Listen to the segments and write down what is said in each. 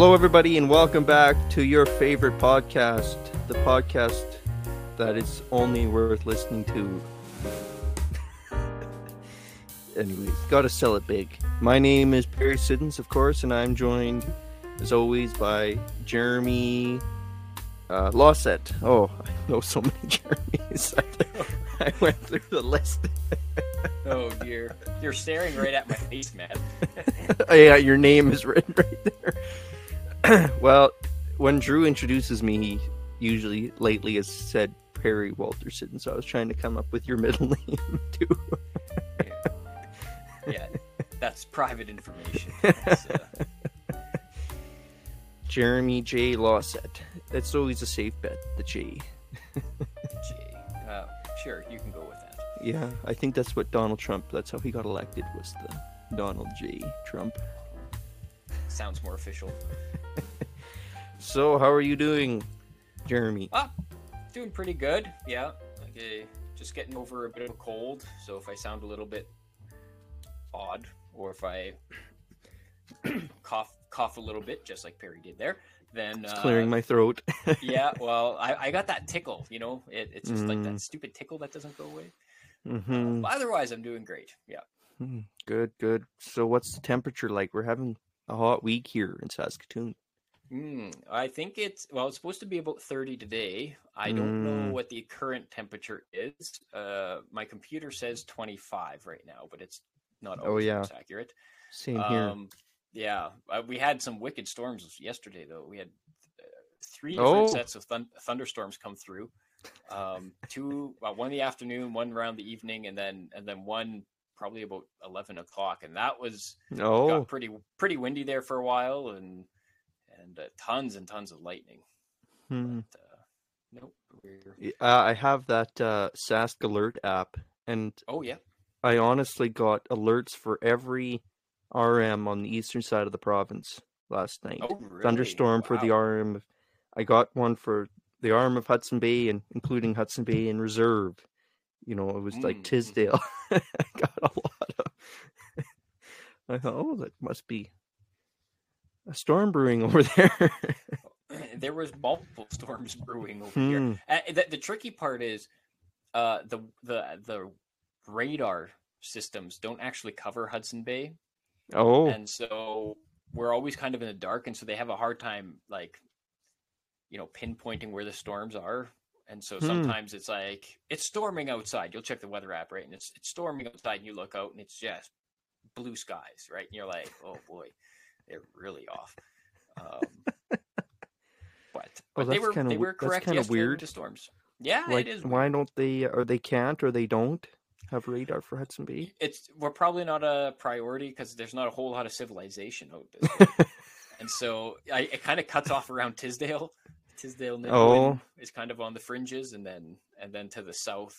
Hello, everybody, and welcome back to your favorite podcast, the podcast that is only worth listening to. Anyways, gotta sell it big. My name is Perry Siddons, of course, and I'm joined, as always, by Jeremy Lawset. Oh, I know so many Jeremys. I went through the list. Oh, dear. You're staring right at my face, man. Yeah, your name is written right there. Well, when Drew introduces me, he usually lately has said Perry Walter Siddons, so I was trying to come up with your middle name, too. Yeah, that's private information. So. Jeremy J. Lawset. That's always a safe bet, the J. Sure, you can go with that. Yeah, I think that's what Donald Trump, that's how he got elected, was the Donald J. Trump. Sounds more official. So, how are you doing, Jeremy? Doing pretty good, yeah. Okay, just getting over a bit of a cold, so if I sound a little bit odd, or if I cough a little bit, just like Perry did there, then it's clearing my throat. Yeah, well, I got that tickle, you know, it's just like that stupid tickle that doesn't go away. Mm-hmm. Otherwise, I'm doing great. Yeah. Good. So, what's the temperature like? We're having a hot week here in Saskatoon. I think it's supposed to be about 30 today. I don't know what the current temperature is. My computer says 25 right now, but it's not always accurate. Same here. Yeah, we had some wicked storms yesterday, though. We had three different sets of thunderstorms come through. One in the afternoon, one around the evening, and then one probably about 11 o'clock. And that was got pretty windy there for a while, and tons and tons of lightning. But, nope. I have that Sask Alert app, and I honestly got alerts for every RM on the eastern side of the province last night. Oh, really? Thunderstorm for the RM. I got one for the arm of Hudson Bay, and including Hudson Bay in reserve. You know, it was like Tisdale. I got a lot of. I thought, that must be a storm brewing over there. There was multiple storms brewing over here. The tricky part is the radar systems don't actually cover Hudson Bay. And so we're always kind of in the dark, and so they have a hard time, like, you know, pinpointing where the storms are. And so sometimes it's like, it's storming outside. You'll check the weather app, right? And it's storming outside, and you look out, and it's just blue skies, right? And you're like, oh boy, they're really off. But they were correct yesterday with the storms. Yeah, like, it is weird. Why don't they, or they can't, or they don't have radar for Hudson Bay? We're probably not a priority because there's not a whole lot of civilization out there. And so it kind of cuts off around Tisdale. Tisdale is kind of on the fringes, and then to the south,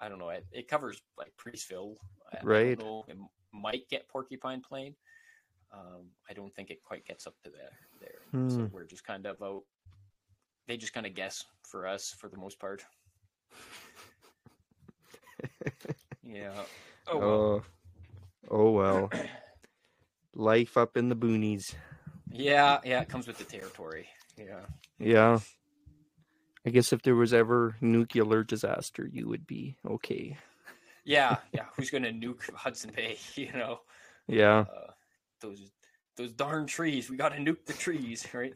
I don't know. It covers like Priestville, right? It might get Porcupine Plane. I don't think it quite gets up to there. So we're just kind of out. They just kind of guess for us for the most part. Yeah. Oh well. Life up in the boonies. Yeah, it comes with the territory. Yeah. I guess if there was ever nuclear disaster, you would be okay. Yeah. Who's gonna nuke Hudson Bay? You know. Yeah. Those darn trees. We gotta nuke the trees, right?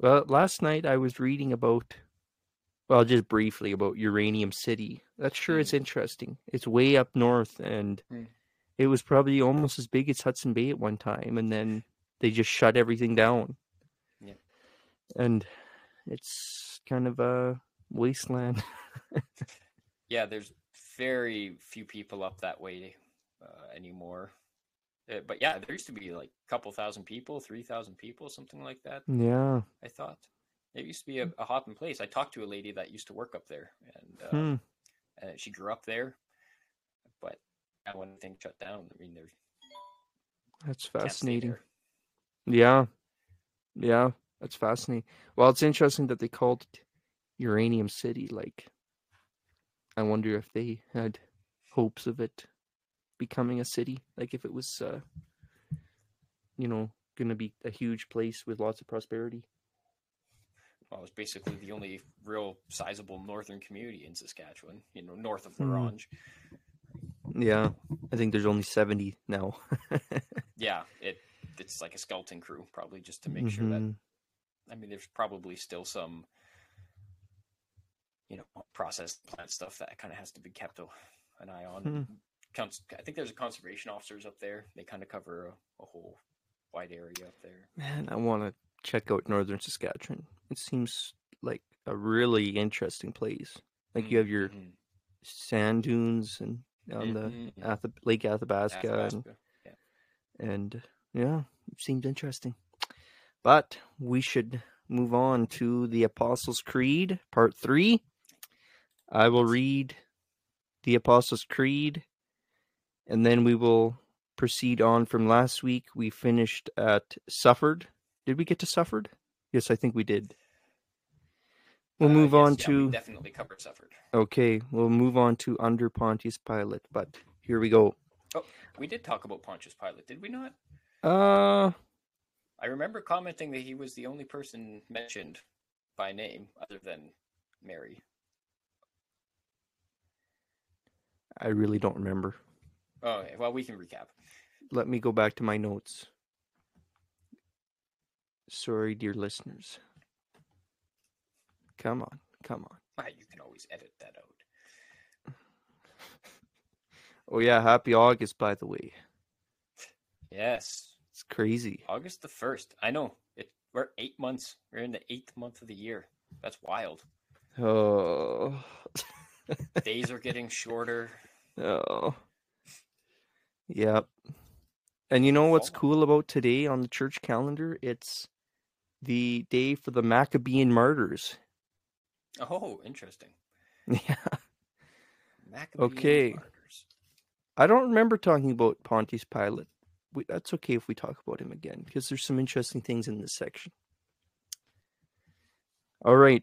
Well, last night I was reading about. Well, just briefly about Uranium City. That sure is interesting. It's way up north, and it was probably almost as big as Hudson Bay at one time, and then they just shut everything down. Yeah. And it's kind of a wasteland. Yeah, there's very few people up that way anymore. But yeah, there used to be like a couple thousand people, 3,000 people, something like that. Yeah. I thought. It used to be a hopping place. I talked to a lady that used to work up there, and she grew up there. But that one thing shut down. I mean, that's fascinating. Yeah, that's fascinating. Well, it's interesting that they called it Uranium City. Like, I wonder if they had hopes of it becoming a city. Like, if it was, you know, going to be a huge place with lots of prosperity. Well, it's basically the only real sizable northern community in Saskatchewan, you know, north of La Ronge. Yeah, I think there's only 70 now. Yeah, it's like a skeleton crew, probably, just to make sure that, I mean, there's probably still some, you know, processed plant stuff that kind of has to be kept an eye on. I think there's a conservation officers up there. They kind of cover a whole wide area up there. Man, I want to check out northern Saskatchewan. It seems like a really interesting place. Like you have your sand dunes and on the Lake Athabasca. And yeah, it seemed interesting. But we should move on to the Apostles' Creed, Part 3. I will read the Apostles' Creed, and then we will proceed on from last week. We finished at suffered. Did we get to suffered? Yes, I think we did. We'll move on to... We definitely covered suffered. Okay, we'll move on to under Pontius Pilate, but here we go. Oh, we did talk about Pontius Pilate, did we not? I remember commenting that he was the only person mentioned by name other than Mary. I really don't remember. Oh, okay. Well, we can recap. Let me go back to my notes. Sorry, dear listeners. Come on, come on. You can always edit that out. Oh, yeah. Happy August, by the way. Yes. It's crazy. August the 1st. I know. We're 8 months. We're in the 8th month of the year. That's wild. Oh. Days are getting shorter. Oh. Yep. And you know what's cool about today on the church calendar? It's the day for the Maccabean martyrs. Oh, interesting. Yeah. Maccabean martyrs. I don't remember talking about Pontius Pilate. That's okay if we talk about him again, because there's some interesting things in this section. All right.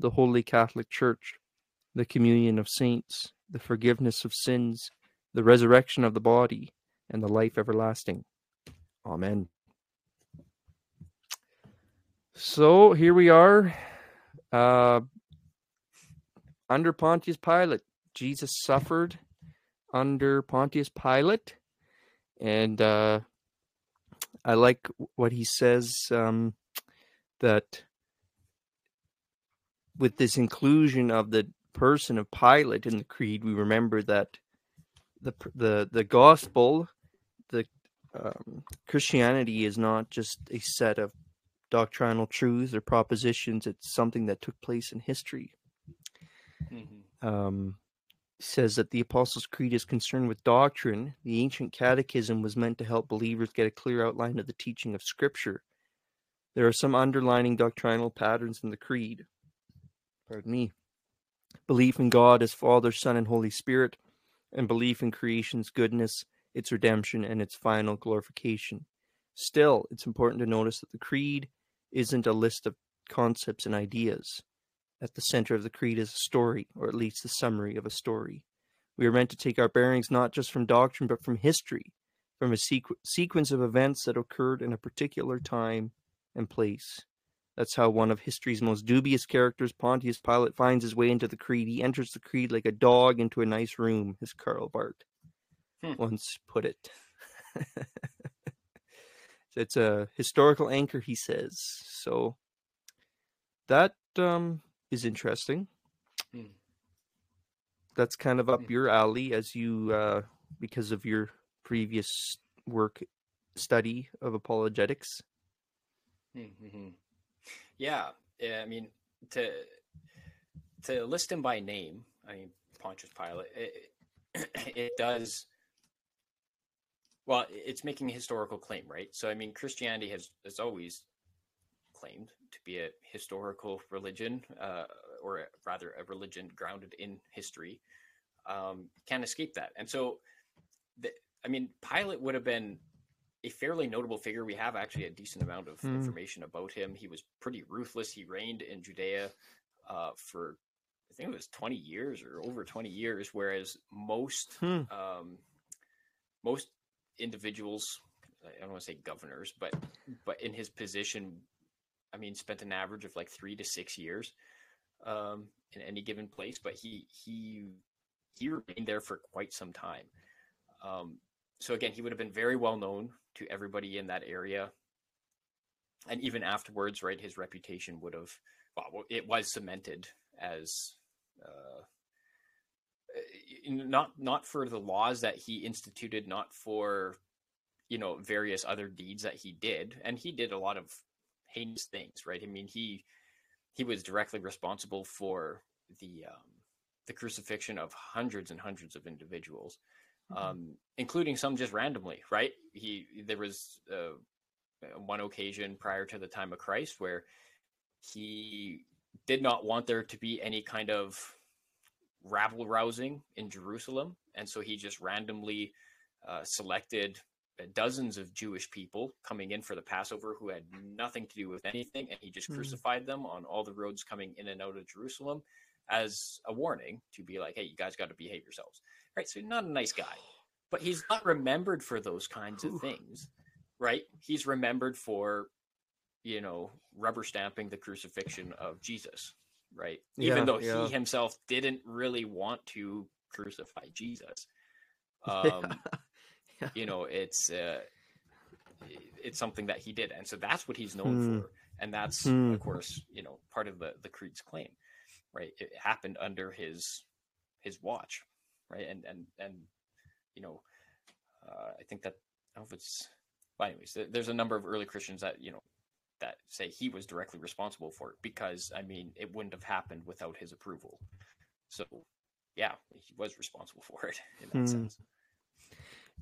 the Holy Catholic Church, the communion of saints, the forgiveness of sins, the resurrection of the body, and the life everlasting. Amen. So, here we are, under Pontius Pilate. Jesus suffered under Pontius Pilate, and I like what he says, that with this inclusion of the person of Pilate in the creed, we remember that the gospel, Christianity is not just a set of doctrinal truths or propositions. It's something that took place in history. Says that the Apostles' Creed is concerned with doctrine. The ancient catechism was meant to help believers get a clear outline of the teaching of Scripture. There are some underlining doctrinal patterns in the creed. Pardon me. Belief in God as Father, Son, and Holy Spirit, and belief in creation's goodness, its redemption, and its final glorification. Still, it's important to notice that the creed isn't a list of concepts and ideas. At the center of the creed is a story, or at least the summary of a story. We are meant to take our bearings not just from doctrine, but from history, from a sequence of events that occurred in a particular time and place. That's how one of history's most dubious characters, Pontius Pilate, finds his way into the creed. He enters the creed like a dog into a nice room, as Karl Barth once put it. So it's a historical anchor, he says. So that... is interesting. That's kind of up your alley, as you because of your previous study of apologetics. Yeah, I mean, to list him by name, I mean Pontius Pilate, it does Well, it's making a historical claim, right? So, I mean, Christianity has always claimed to be a historical religion, or rather a religion grounded in history, can't escape that. And so, Pilate would have been a fairly notable figure. We have actually a decent amount of information about him. He was pretty ruthless. He reigned in Judea for, I think it was 20 years or over 20 years, whereas most individuals, I don't want to say governors, but in his position, I mean, spent an average of like 3 to 6 years in any given place, but he remained there for quite some time. So again, he would have been very well known to everybody in that area. And even afterwards, right, his reputation would have, well, it was cemented as not for the laws that he instituted, not for, you know, various other deeds that he did. And he did a lot of heinous things, right? I mean, he was directly responsible for the crucifixion of hundreds and hundreds of individuals. Including some just randomly, right? There was one occasion prior to the time of Christ where he did not want there to be any kind of rabble rousing in Jerusalem. And so he just randomly selected dozens of Jewish people coming in for the Passover who had nothing to do with anything. And he just crucified them on all the roads coming in and out of Jerusalem, as a warning to be like, hey, you guys got to behave yourselves, right? So not a nice guy, but he's not remembered for those kinds of things, right? He's remembered for, you know, rubber stamping the crucifixion of Jesus, right? Yeah, even though he himself didn't really want to crucify Jesus. You know, it's something that he did. And so that's what he's known for. And that's, of course, you know, part of the creed's claim. Right, it happened under his watch, right? And you know, I think that I don't know if it's. Well, anyways, there's a number of early Christians that, you know, that say he was directly responsible for it, because I mean it wouldn't have happened without his approval. So, yeah, he was responsible for it in that sense.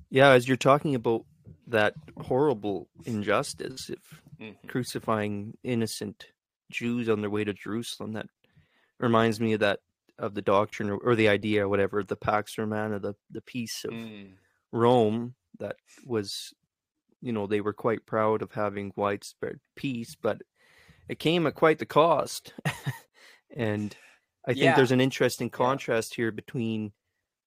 Yeah, as you're talking about that horrible injustice of crucifying innocent Jews on their way to Jerusalem, that reminds me of that, of the doctrine or the idea or whatever, the Pax Romana, the peace of Rome, that was, you know, they were quite proud of having widespread peace, but it came at quite the cost. And I think there's an interesting contrast here between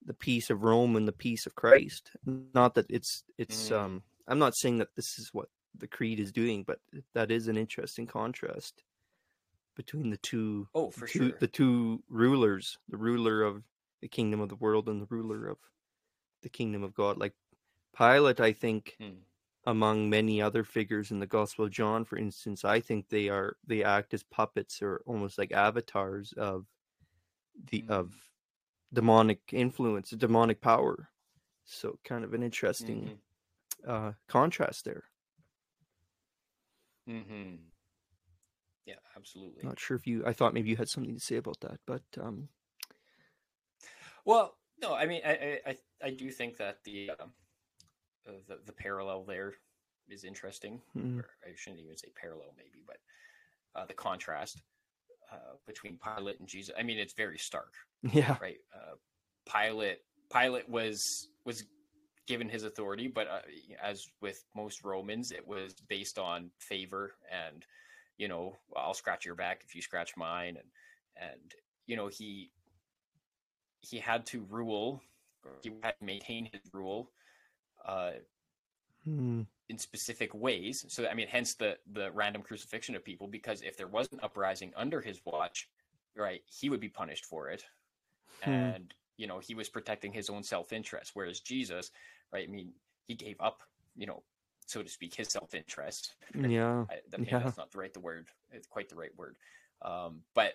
the peace of Rome and the peace of Christ. Not that it's I'm not saying that this is what the creed is doing, but that is an interesting contrast between the two, the two rulers, the ruler of the kingdom of the world and the ruler of the kingdom of God. Like Pilate, I think, among many other figures in the Gospel of John, for instance, I think they act as puppets or almost like avatars of the of demonic influence, demonic power. So kind of an interesting contrast there. Yeah, absolutely. Not sure if you, I thought maybe you had something to say about that, but. Well, no, I mean, I do think that the parallel there is interesting. Or I shouldn't even say parallel maybe, but the contrast between Pilate and Jesus. I mean, it's very stark. Yeah. Right. Pilate was given his authority, but as with most Romans, it was based on favor and, you know, I'll scratch your back if you scratch mine. And you know, he had to rule, or he had to maintain his rule in specific ways. So, I mean, hence the random crucifixion of people, because if there was an uprising under his watch, right, he would be punished for it. And, you know, he was protecting his own self-interest. Whereas Jesus, right, I mean, he gave up, you know, so to speak, his self-interest. Yeah. That's not the right word. It's quite the right word. But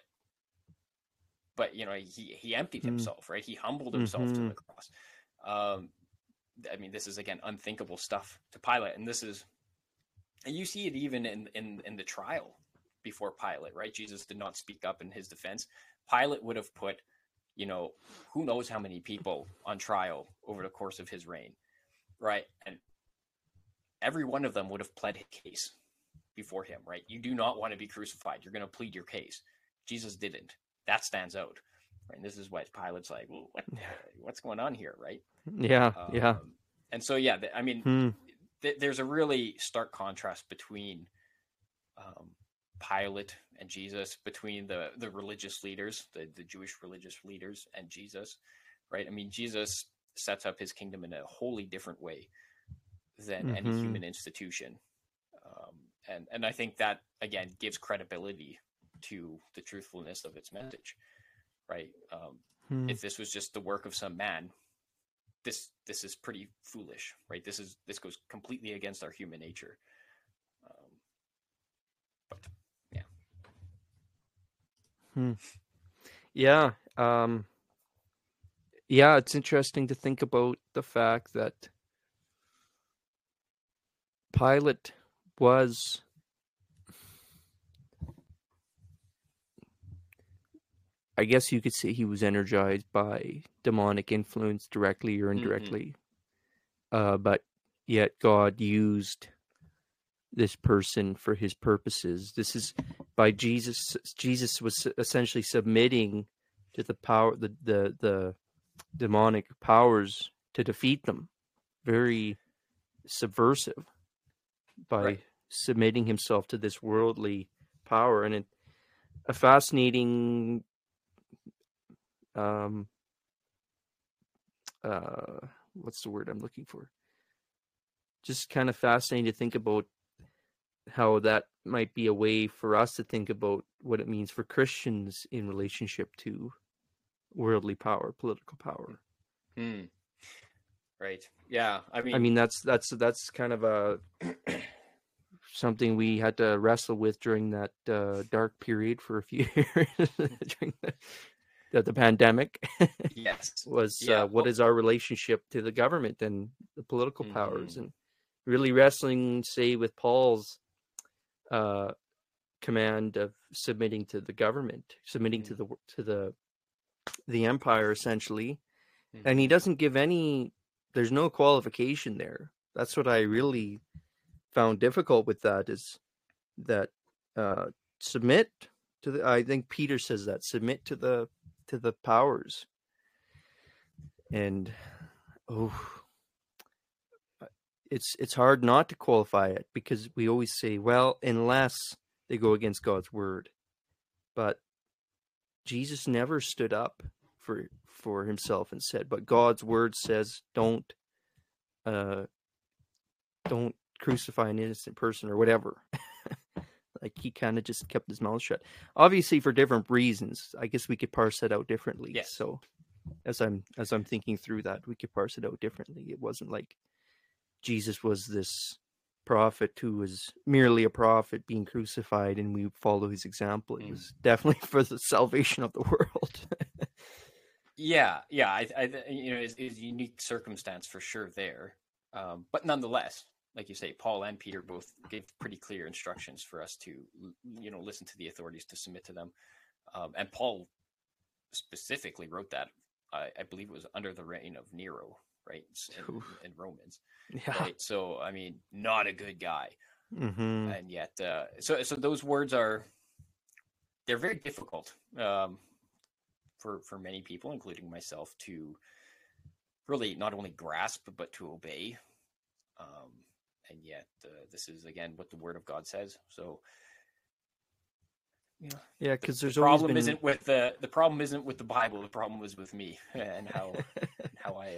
you know, he emptied himself, right? He humbled himself to the cross. I mean, this is again unthinkable stuff to Pilate, and this is, and you see it even in the trial before Pilate, right? Jesus did not speak up in his defense. Pilate would have put, you know, who knows how many people on trial over the course of his reign, right? And every one of them would have pled his case before him, right? You do not want to be crucified. You're going to plead your case. Jesus didn't. That stands out. Right? And this is what Pilate's like, what's going on here, right? Yeah, yeah. And so, yeah, I mean, there's a really stark contrast between Pilate and Jesus, between the religious leaders, the Jewish religious leaders and Jesus, right? I mean, Jesus sets up his kingdom in a wholly different way than any human institution. And I think that, again, gives credibility to the truthfulness of its message, right? If this was just the work of some man, this is pretty foolish, right? This goes completely against our human nature. But yeah. Yeah. Yeah. It's interesting to think about the fact that Pilate was I guess you could say he was energized by demonic influence directly or indirectly. But yet God used this person for his purposes. This is by Jesus. Jesus was essentially submitting to the power, the demonic powers to defeat them. Very subversive by submitting himself to this worldly power. And a fascinating what's the word I'm looking for? Just kind of fascinating to think about how that might be a way for us to think about what it means for Christians in relationship to worldly power, political power. Right. Yeah. I mean, that's kind of a something we had to wrestle with during that dark period for a few years during the pandemic. Yes. What is our relationship to the government and the political powers, and really wrestling, say, with Paul's command of submitting to the government, submitting to the empire, essentially. And he doesn't give there's no qualification there. That's what I really found difficult with that, is that submit to the, I think Peter says that, submit to the powers. And it's hard not to qualify it, because we always say, well, unless they go against God's word. But Jesus never stood up for himself and said, but God's word says don't crucify an innocent person or whatever. Like, he kind of just kept his mouth shut, obviously for different reasons. I guess we could parse that out differently. Yes. So as I'm thinking through that, we could parse it out differently. It wasn't like Jesus was this prophet who was merely a prophet being crucified and we follow his example. It was definitely for the salvation of the world. Yeah. I you know, it's a unique circumstance for sure there. But nonetheless, like you say, Paul and Peter both gave pretty clear instructions for us to, you know, listen to the authorities, to submit to them. And Paul specifically wrote that, I believe it was under the reign of Nero, right? In Romans. Yeah. Right? So, I mean, not a good guy. And yet, so those words they're very difficult for many people, including myself, to really not only grasp, but to obey. And yet, this is, again, what the Word of God says. So, yeah, because there's the problem isn't with the Bible. The problem was with me and how I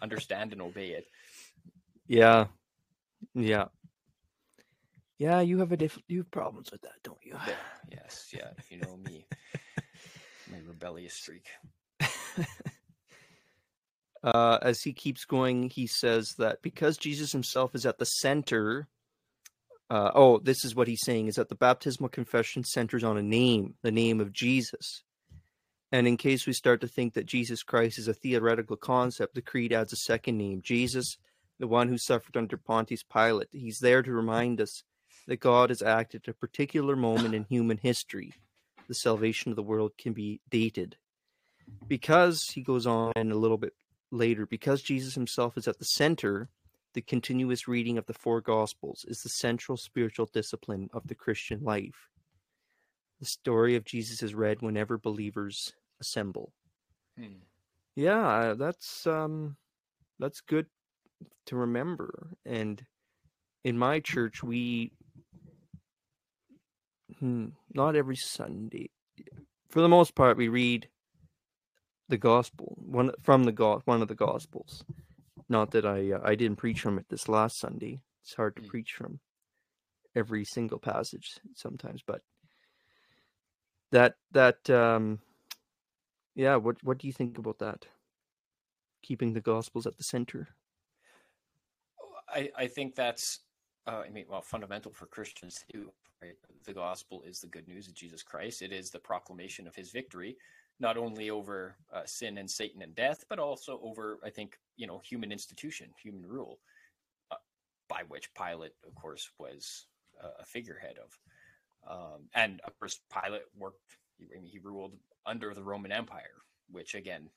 understand and obey it. Yeah. You have problems with that, don't you? Yeah, yes. Yeah. If you know me, my rebellious streak. As he keeps going, he says that because Jesus himself is at the center, this is what he's saying, is that the baptismal confession centers on a name, the name of Jesus. And in case we start to think that Jesus Christ is a theoretical concept, the creed adds a second name, Jesus, the one who suffered under Pontius Pilate. He's there to remind us that God has acted at a particular moment in human history. The salvation of the world can be dated. Because, he goes on a little bit later, because Jesus himself is at the center, The continuous reading of the four Gospels is the central spiritual discipline of the Christian life. The story of Jesus is read whenever believers assemble. Yeah, that's good to remember. And in my church, we not every Sunday, for the most part, we read the Gospel one of the Gospels. Not that I didn't preach from it this last Sunday. It's hard to preach from every single passage sometimes, but yeah, what do you think about that? Keeping the Gospels at the center. I think that's fundamental for Christians too. Right? The Gospel is the good news of Jesus Christ. It is the proclamation of his victory, not only over sin and Satan and death, but also over, I think, human institution, human rule, by which Pilate, of course, was a figurehead of. And of course, Pilate worked. He ruled under the Roman Empire, which again,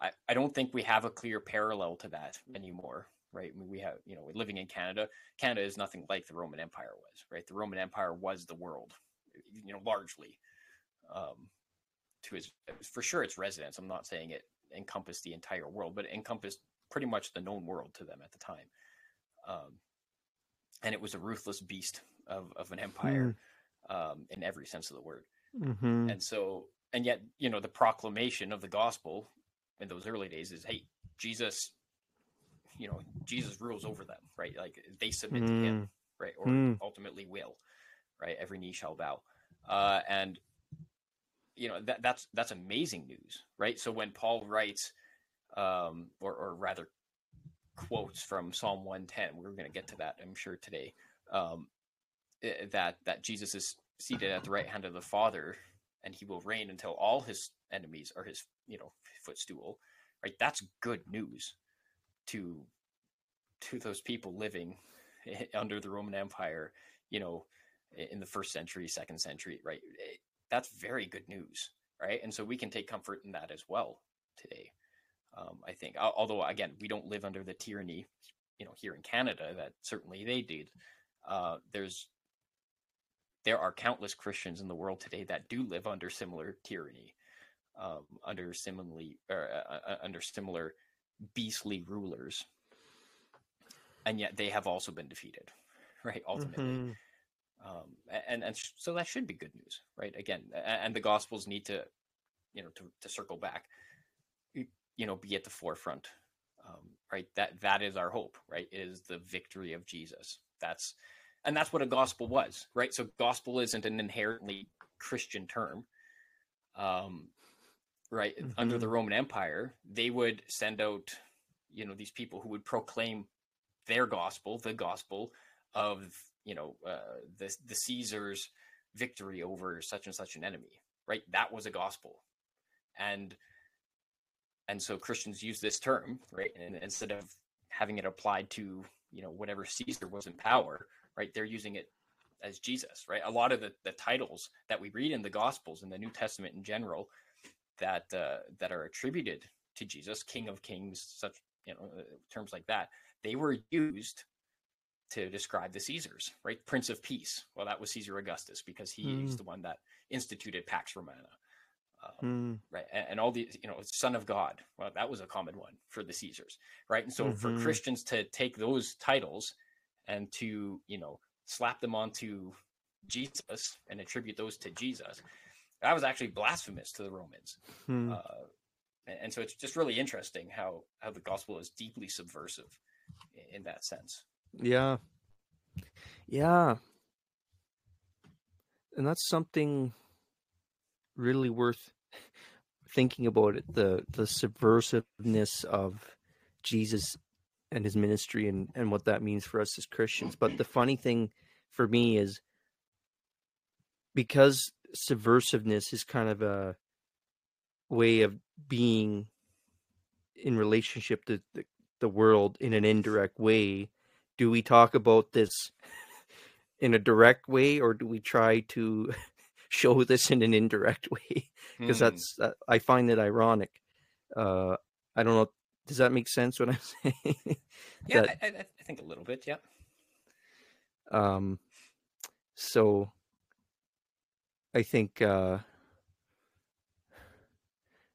I don't think we have a clear parallel to that anymore, right? I mean, we have, living in Canada. Canada is nothing like the Roman Empire was, right? The Roman Empire was the world, largely, for sure its residents. I'm not saying it encompassed the entire world, but it encompassed pretty much the known world to them at the time. And it was a ruthless beast of an empire. In every sense of the word. Mm-hmm. And yet, the proclamation of the gospel in those early days is, hey, Jesus, Jesus rules over them, right? Like they submit to him, right? Or ultimately will, right? Every knee shall bow. And that's amazing news, right? So when Paul writes, or rather quotes from Psalm 110, we're going to get to that, I'm sure today. That Jesus is seated at the right hand of the Father, and he will reign until all his enemies are his, footstool, right? That's good news to those people living under the Roman Empire, in the first century, second century, right? That's very good news, right? And so we can take comfort in that as well today, I think. Although, again, we don't live under the tyranny, here in Canada that certainly they did. There are countless Christians in the world today that do live under similar tyranny, under similar beastly rulers, and yet they have also been defeated, right? Ultimately, and so that should be good news, right? Again, and the Gospels need to, to circle back, be at the forefront, right? That is our hope, right? It is the victory of Jesus. That's what a gospel was, right? So gospel isn't an inherently Christian term, right? Mm-hmm. Under the Roman Empire, they would send out, these people who would proclaim their gospel, the gospel of, the Caesar's victory over such and such an enemy, right? That was a gospel. And so Christians use this term, right? And instead of having it applied to, whatever Caesar was in power, right? They're using it as Jesus, right? A lot of the titles that we read in the Gospels and the New Testament in general that are attributed to Jesus, King of Kings, such, terms like that, they were used to describe the Caesars, right? Prince of Peace. Well, that was Caesar Augustus because he is the one that instituted Pax Romana, right? And all the, Son of God. Well, that was a common one for the Caesars, right? And so for Christians to take those titles and to, slap them onto Jesus and attribute those to Jesus, that was actually blasphemous to the Romans. And so it's just really interesting how the gospel is deeply subversive in that sense. Yeah. And that's something really worth thinking about, it the subversiveness of Jesus and his ministry and what that means for us as Christians. But the funny thing for me is, because subversiveness is kind of a way of being in relationship to the world in an indirect way, do we talk about this in a direct way, or do we try to show this in an indirect way? Because I find it ironic. I don't know Does that make sense what I'm saying? Yeah, that, I think a little bit, yeah. So I think,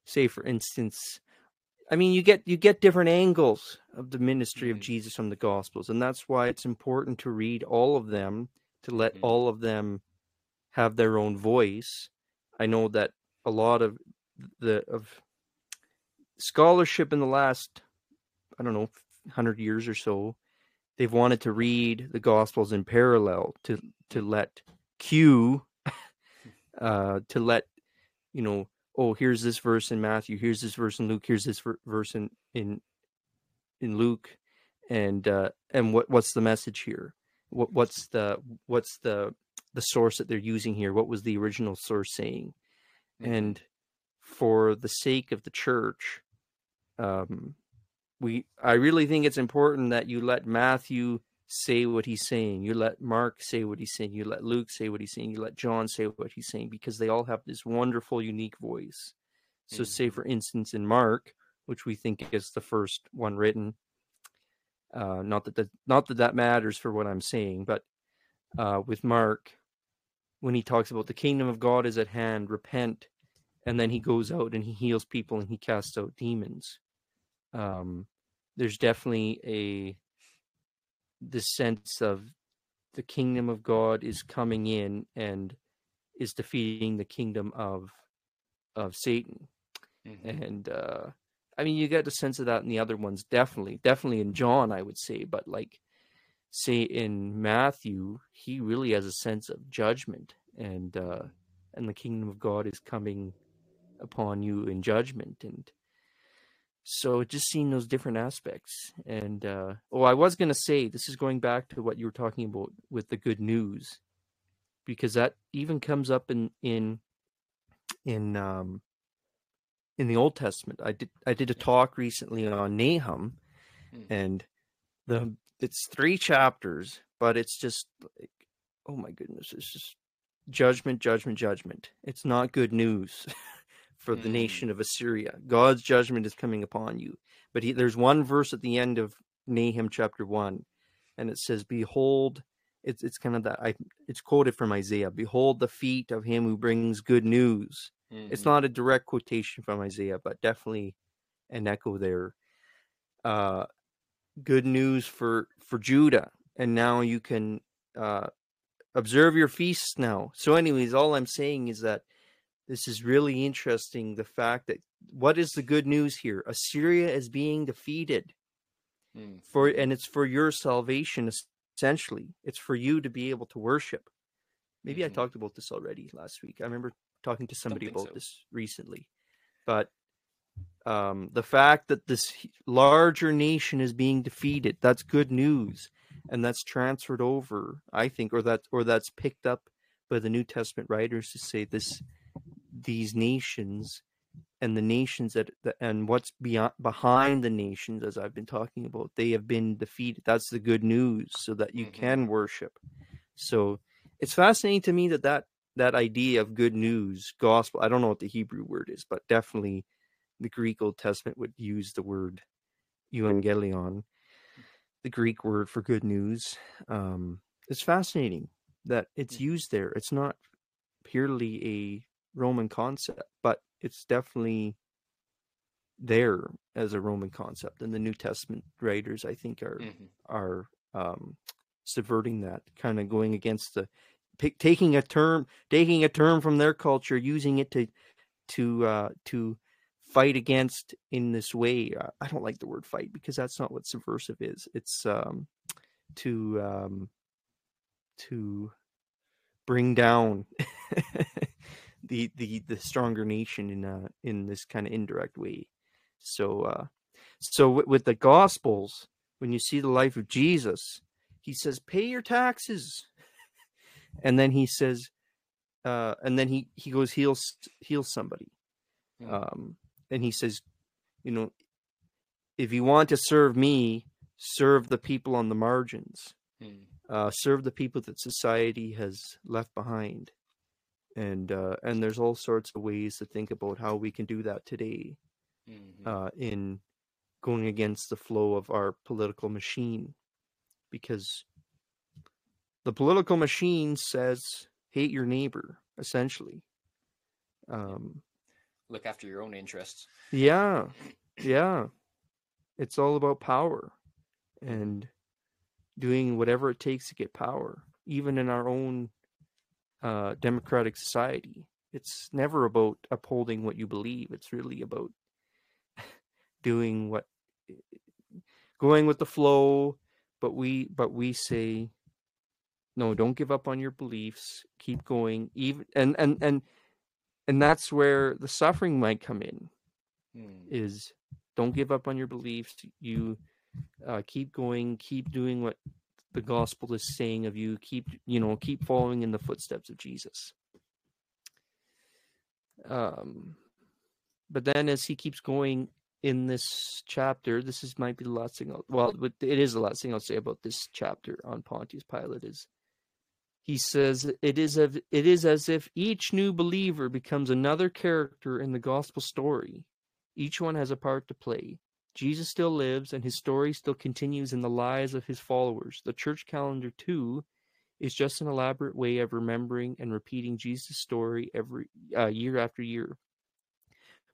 say for instance, I mean, you get different angles of the ministry of Jesus from the Gospels, and that's why it's important to read all of them, to let all of them have their own voice. I know that a lot of scholarship in the last, I don't know, 100 years or so, they've wanted to read the Gospels in parallel to let you know, oh, here's this verse in Matthew, here's this verse in Luke, here's this verse in Luke, and what's the message here? What's the source that they're using here? What was the original source saying? And for the sake of the church, I really think it's important that you let Matthew say what he's saying, you let Mark say what he's saying, you let Luke say what he's saying, you let John say what he's saying, because they all have this wonderful, unique voice. So say, for instance, in Mark, which we think is the first one written, not that matters for what I'm saying, but with Mark, when he talks about the kingdom of God is at hand, repent, and then he goes out and he heals people and he casts out demons. There's definitely this sense of the kingdom of God is coming in and is defeating the kingdom of Satan. And I mean, you get the sense of that in the other ones, definitely in John, I would say, but like say in Matthew, he really has a sense of judgment, and the kingdom of God is coming upon you in judgment. And so just seeing those different aspects. And, I was going to say, this is going back to what you were talking about with the good news, because that even comes up in the Old Testament. I did a talk recently on Nahum, and it's 3 chapters, but it's just like, oh my goodness, it's just judgment, judgment, judgment. It's not good news. For the nation of Assyria, God's judgment is coming upon you. But there's one verse at the end of Nahum chapter 1, and it says, "Behold," it's kind of that. It's quoted from Isaiah. "Behold, the feet of him who brings good news." It's not a direct quotation from Isaiah, but definitely an echo there. Good news for Judah, and now you can observe your feasts now. So, anyways, all I'm saying is that this is really interesting, the fact that what is the good news here? Assyria is being defeated, and it's for your salvation, essentially. It's for you to be able to worship. Maybe I talked about this already last week. I remember talking to somebody about this recently. But the fact that this larger nation is being defeated, that's good news. And that's transferred over, I think, or that's picked up by the New Testament writers to say this. These nations and the nations and what's behind the nations, as I've been talking about, they have been defeated. That's the good news, so that you can worship. So it's fascinating to me that idea of good news, gospel. I don't know what the Hebrew word is, but definitely the Greek Old Testament would use the word euangelion, the Greek word for good news. It's fascinating that it's used there. It's not purely a Roman concept, but it's definitely there as a Roman concept, and the New Testament writers, I think, are subverting that, kind of going against taking a term from their culture, using it to fight against in this way. I don't like the word fight, because that's not what subversive is. It's to bring down the stronger nation in this kind of indirect way. So with the Gospels, when you see the life of Jesus, he says, "Pay your taxes," and then he says, and then he goes heal somebody, and he says, you know, if you want to serve me, serve the people on the margins, serve the people that society has left behind. And there's all sorts of ways to think about how we can do that today, in going against the flow of our political machine, because the political machine says hate your neighbor, essentially. Look after your own interests. Yeah, yeah. It's all about power and doing whatever it takes to get power, even in our own democratic society. It's never about upholding what you believe. It's really about doing what, going with the flow. But we say, no, don't give up on your beliefs. Keep going. Even and that's where the suffering might come in. Is don't give up on your beliefs. You keep going. Keep doing what the gospel is saying of you. Keep following in the footsteps of Jesus. But then as he keeps going in this chapter, might be the last thing. It is the last thing I'll say about this chapter on Pontius Pilate is he says, it is as if each new believer becomes another character in the gospel story. Each one has a part to play. Jesus still lives and his story still continues in the lives of his followers. The church calendar too is just an elaborate way of remembering and repeating Jesus' story every year after year.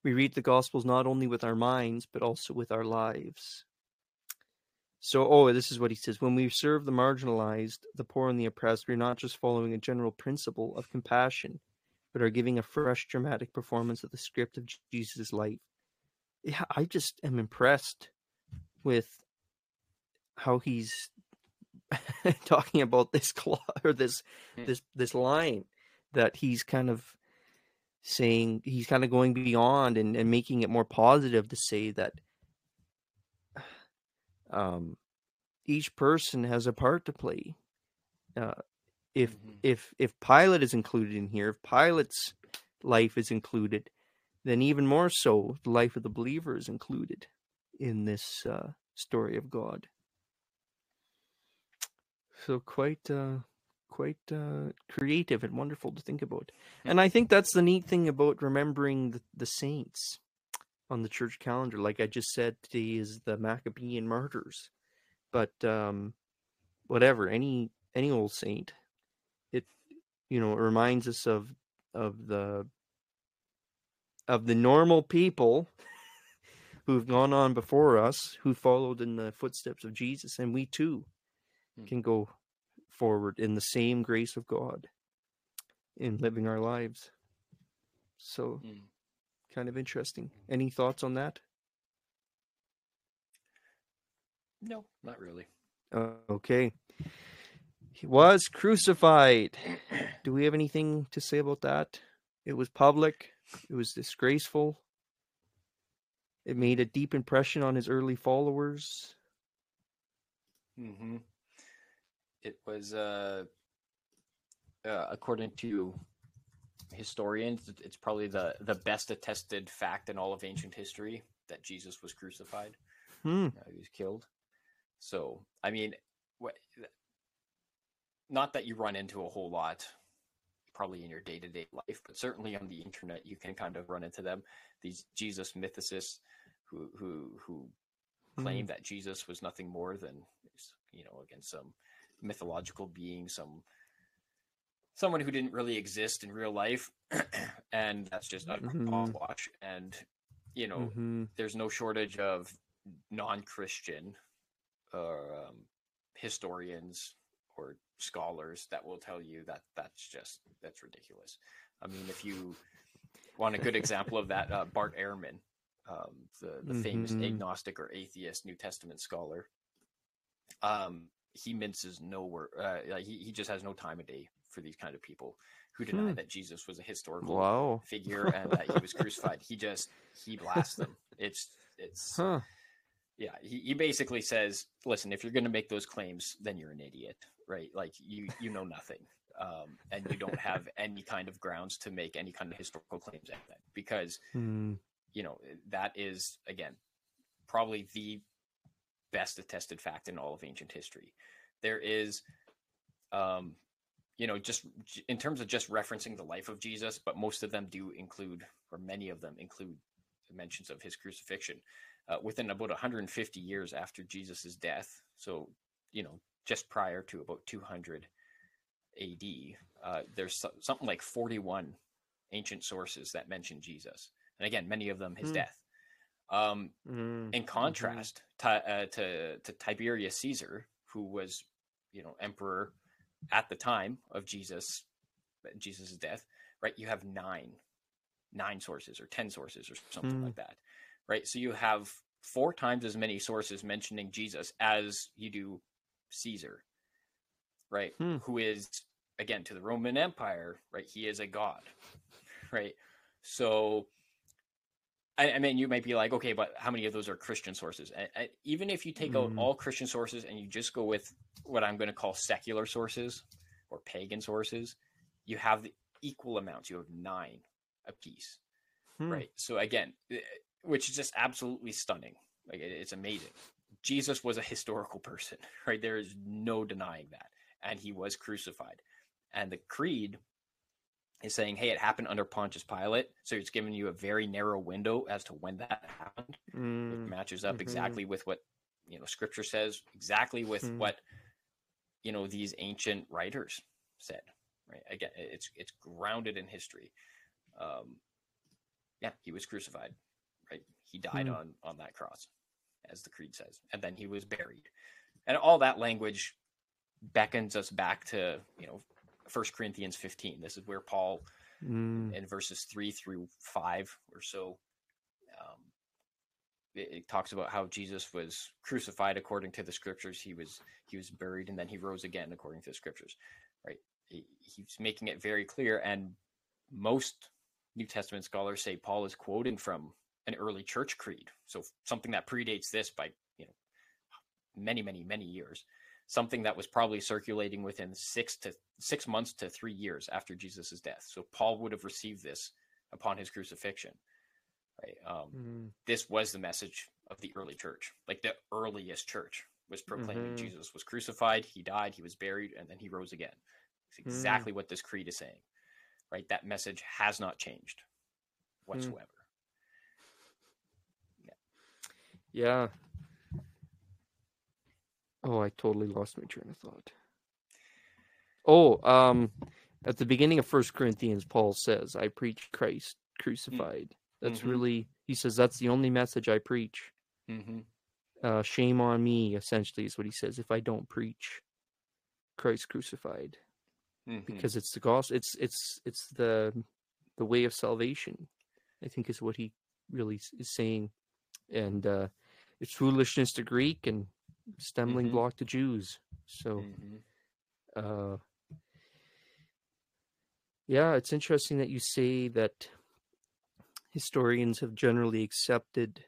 We read the Gospels not only with our minds, but also with our lives. So, this is what he says. When we serve the marginalized, the poor and the oppressed, we're not just following a general principle of compassion, but are giving a fresh, dramatic performance of the script of Jesus' life. Yeah, I just am impressed with how he's talking about this clause or this line that he's kind of saying, he's kind of going beyond and making it more positive to say that each person has a part to play. If Pilate is included in here, if Pilate's life is included, then even more so, the life of the believer is included in this story of God. So quite creative and wonderful to think about. And I think that's the neat thing about remembering the saints on the church calendar. Like I just said, today is the Maccabean martyrs, but any old saint, it reminds us of the normal people who've gone on before us, who followed in the footsteps of Jesus, and we too can go forward in the same grace of God in living our lives. So kind of interesting. Any thoughts on that? No, not really. Okay. He was crucified. Do we have anything to say about that? It was public. It was disgraceful. It made a deep impression on his early followers. Mm-hmm. It was, according to historians, it's probably the best attested fact in all of ancient history that Jesus was crucified. He was killed. So, I mean, not that you run into a whole lot probably in your day-to-day life, but certainly on the internet, you can kind of run into them. These Jesus mythicists who claim that Jesus was nothing more than, again, some mythological being, someone who didn't really exist in real life, and that's just a hogwash. And there's no shortage of non-Christian historians or scholars that will tell you that that's ridiculous. I mean, if you want a good example of that, Bart Ehrman, the famous agnostic or atheist New Testament scholar, he minces no word. He just has no time of day for these kind of people who deny that Jesus was a historical figure and that he was crucified. He blasts them. Yeah. He basically says, listen, if you're going to make those claims, then you're an idiot, right? Like you know nothing. And you don't have any kind of grounds to make any kind of historical claims at that, because, that is, again, probably the best attested fact in all of ancient history. There is, just in terms of just referencing the life of Jesus, but most of them do include, or many of them include, mentions of his crucifixion. within about 150 years after Jesus's death. So, you know, just prior to about 200 AD, there's something like 41 ancient sources that mention Jesus. And again, many of them his death. In contrast to Tiberius Caesar, who was, you know, emperor at the time of Jesus's death, right? You have nine sources or 10 sources or something like that, right? So you have 4 times as many sources mentioning Jesus as you do Caesar, right? Who is, again, to the Roman Empire, right? He is a god, right? So, I mean, you might be like, okay, but how many of those are Christian sources? And even if you take out all Christian sources and you just go with what I'm going to call secular sources or pagan sources, you have the equal amounts. You have 9 apiece, right? So again, which is just absolutely stunning. Like, it's amazing. Jesus was a historical person, right? There is no denying that. And he was crucified. And the creed is saying, hey, it happened under Pontius Pilate. So it's giving you a very narrow window as to when that happened. It matches up exactly with what, you know, scripture says, exactly with what, you know, these ancient writers said, right? Again, it's grounded in history. Yeah, he was crucified, right? He died on that cross, as the creed says, and then he was buried. And all that language beckons us back to, you know, First Corinthians 15. This is where Paul, in verses 3 through 5 or so, it talks about how Jesus was crucified according to the scriptures. He was buried, and then he rose again according to the scriptures. Right? He's making it very clear. And most New Testament scholars say Paul is quoting from an early church creed, so something that predates this by, you know, many years. Something that was probably circulating within 6 months to 3 years after Jesus's death. So Paul would have received this upon his crucifixion, right? This was the message of the early church. Like, the earliest church was proclaiming Jesus was crucified, he died, he was buried, and then he rose again. It's exactly what this creed is saying, right? That message has not changed whatsoever. Yeah. Oh, I totally lost my train of thought. Oh, at the beginning of 1 Corinthians, Paul says, I preach Christ crucified. That's really, he says, that's the only message I preach. Shame on me, essentially, is what he says, if I don't preach Christ crucified. Because it's the gospel, it's the way of salvation, I think, is what he really is saying. And it's foolishness to Greek and stumbling block to Jews. So yeah, it's interesting that you say that historians have generally accepted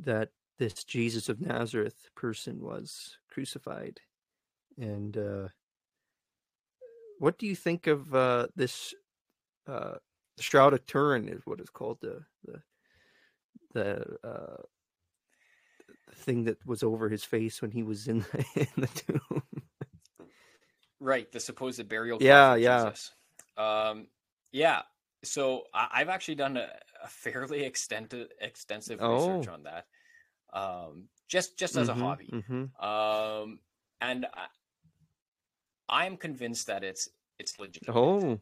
that this Jesus of Nazareth person was crucified. And what do you think of this the Shroud of Turin is what it's called, the thing that was over his face when he was in the tomb, right? The supposed burial. Jesus. Yeah. So I've actually done a fairly extensive research on that, just as a hobby, and I'm convinced that it's legitimate.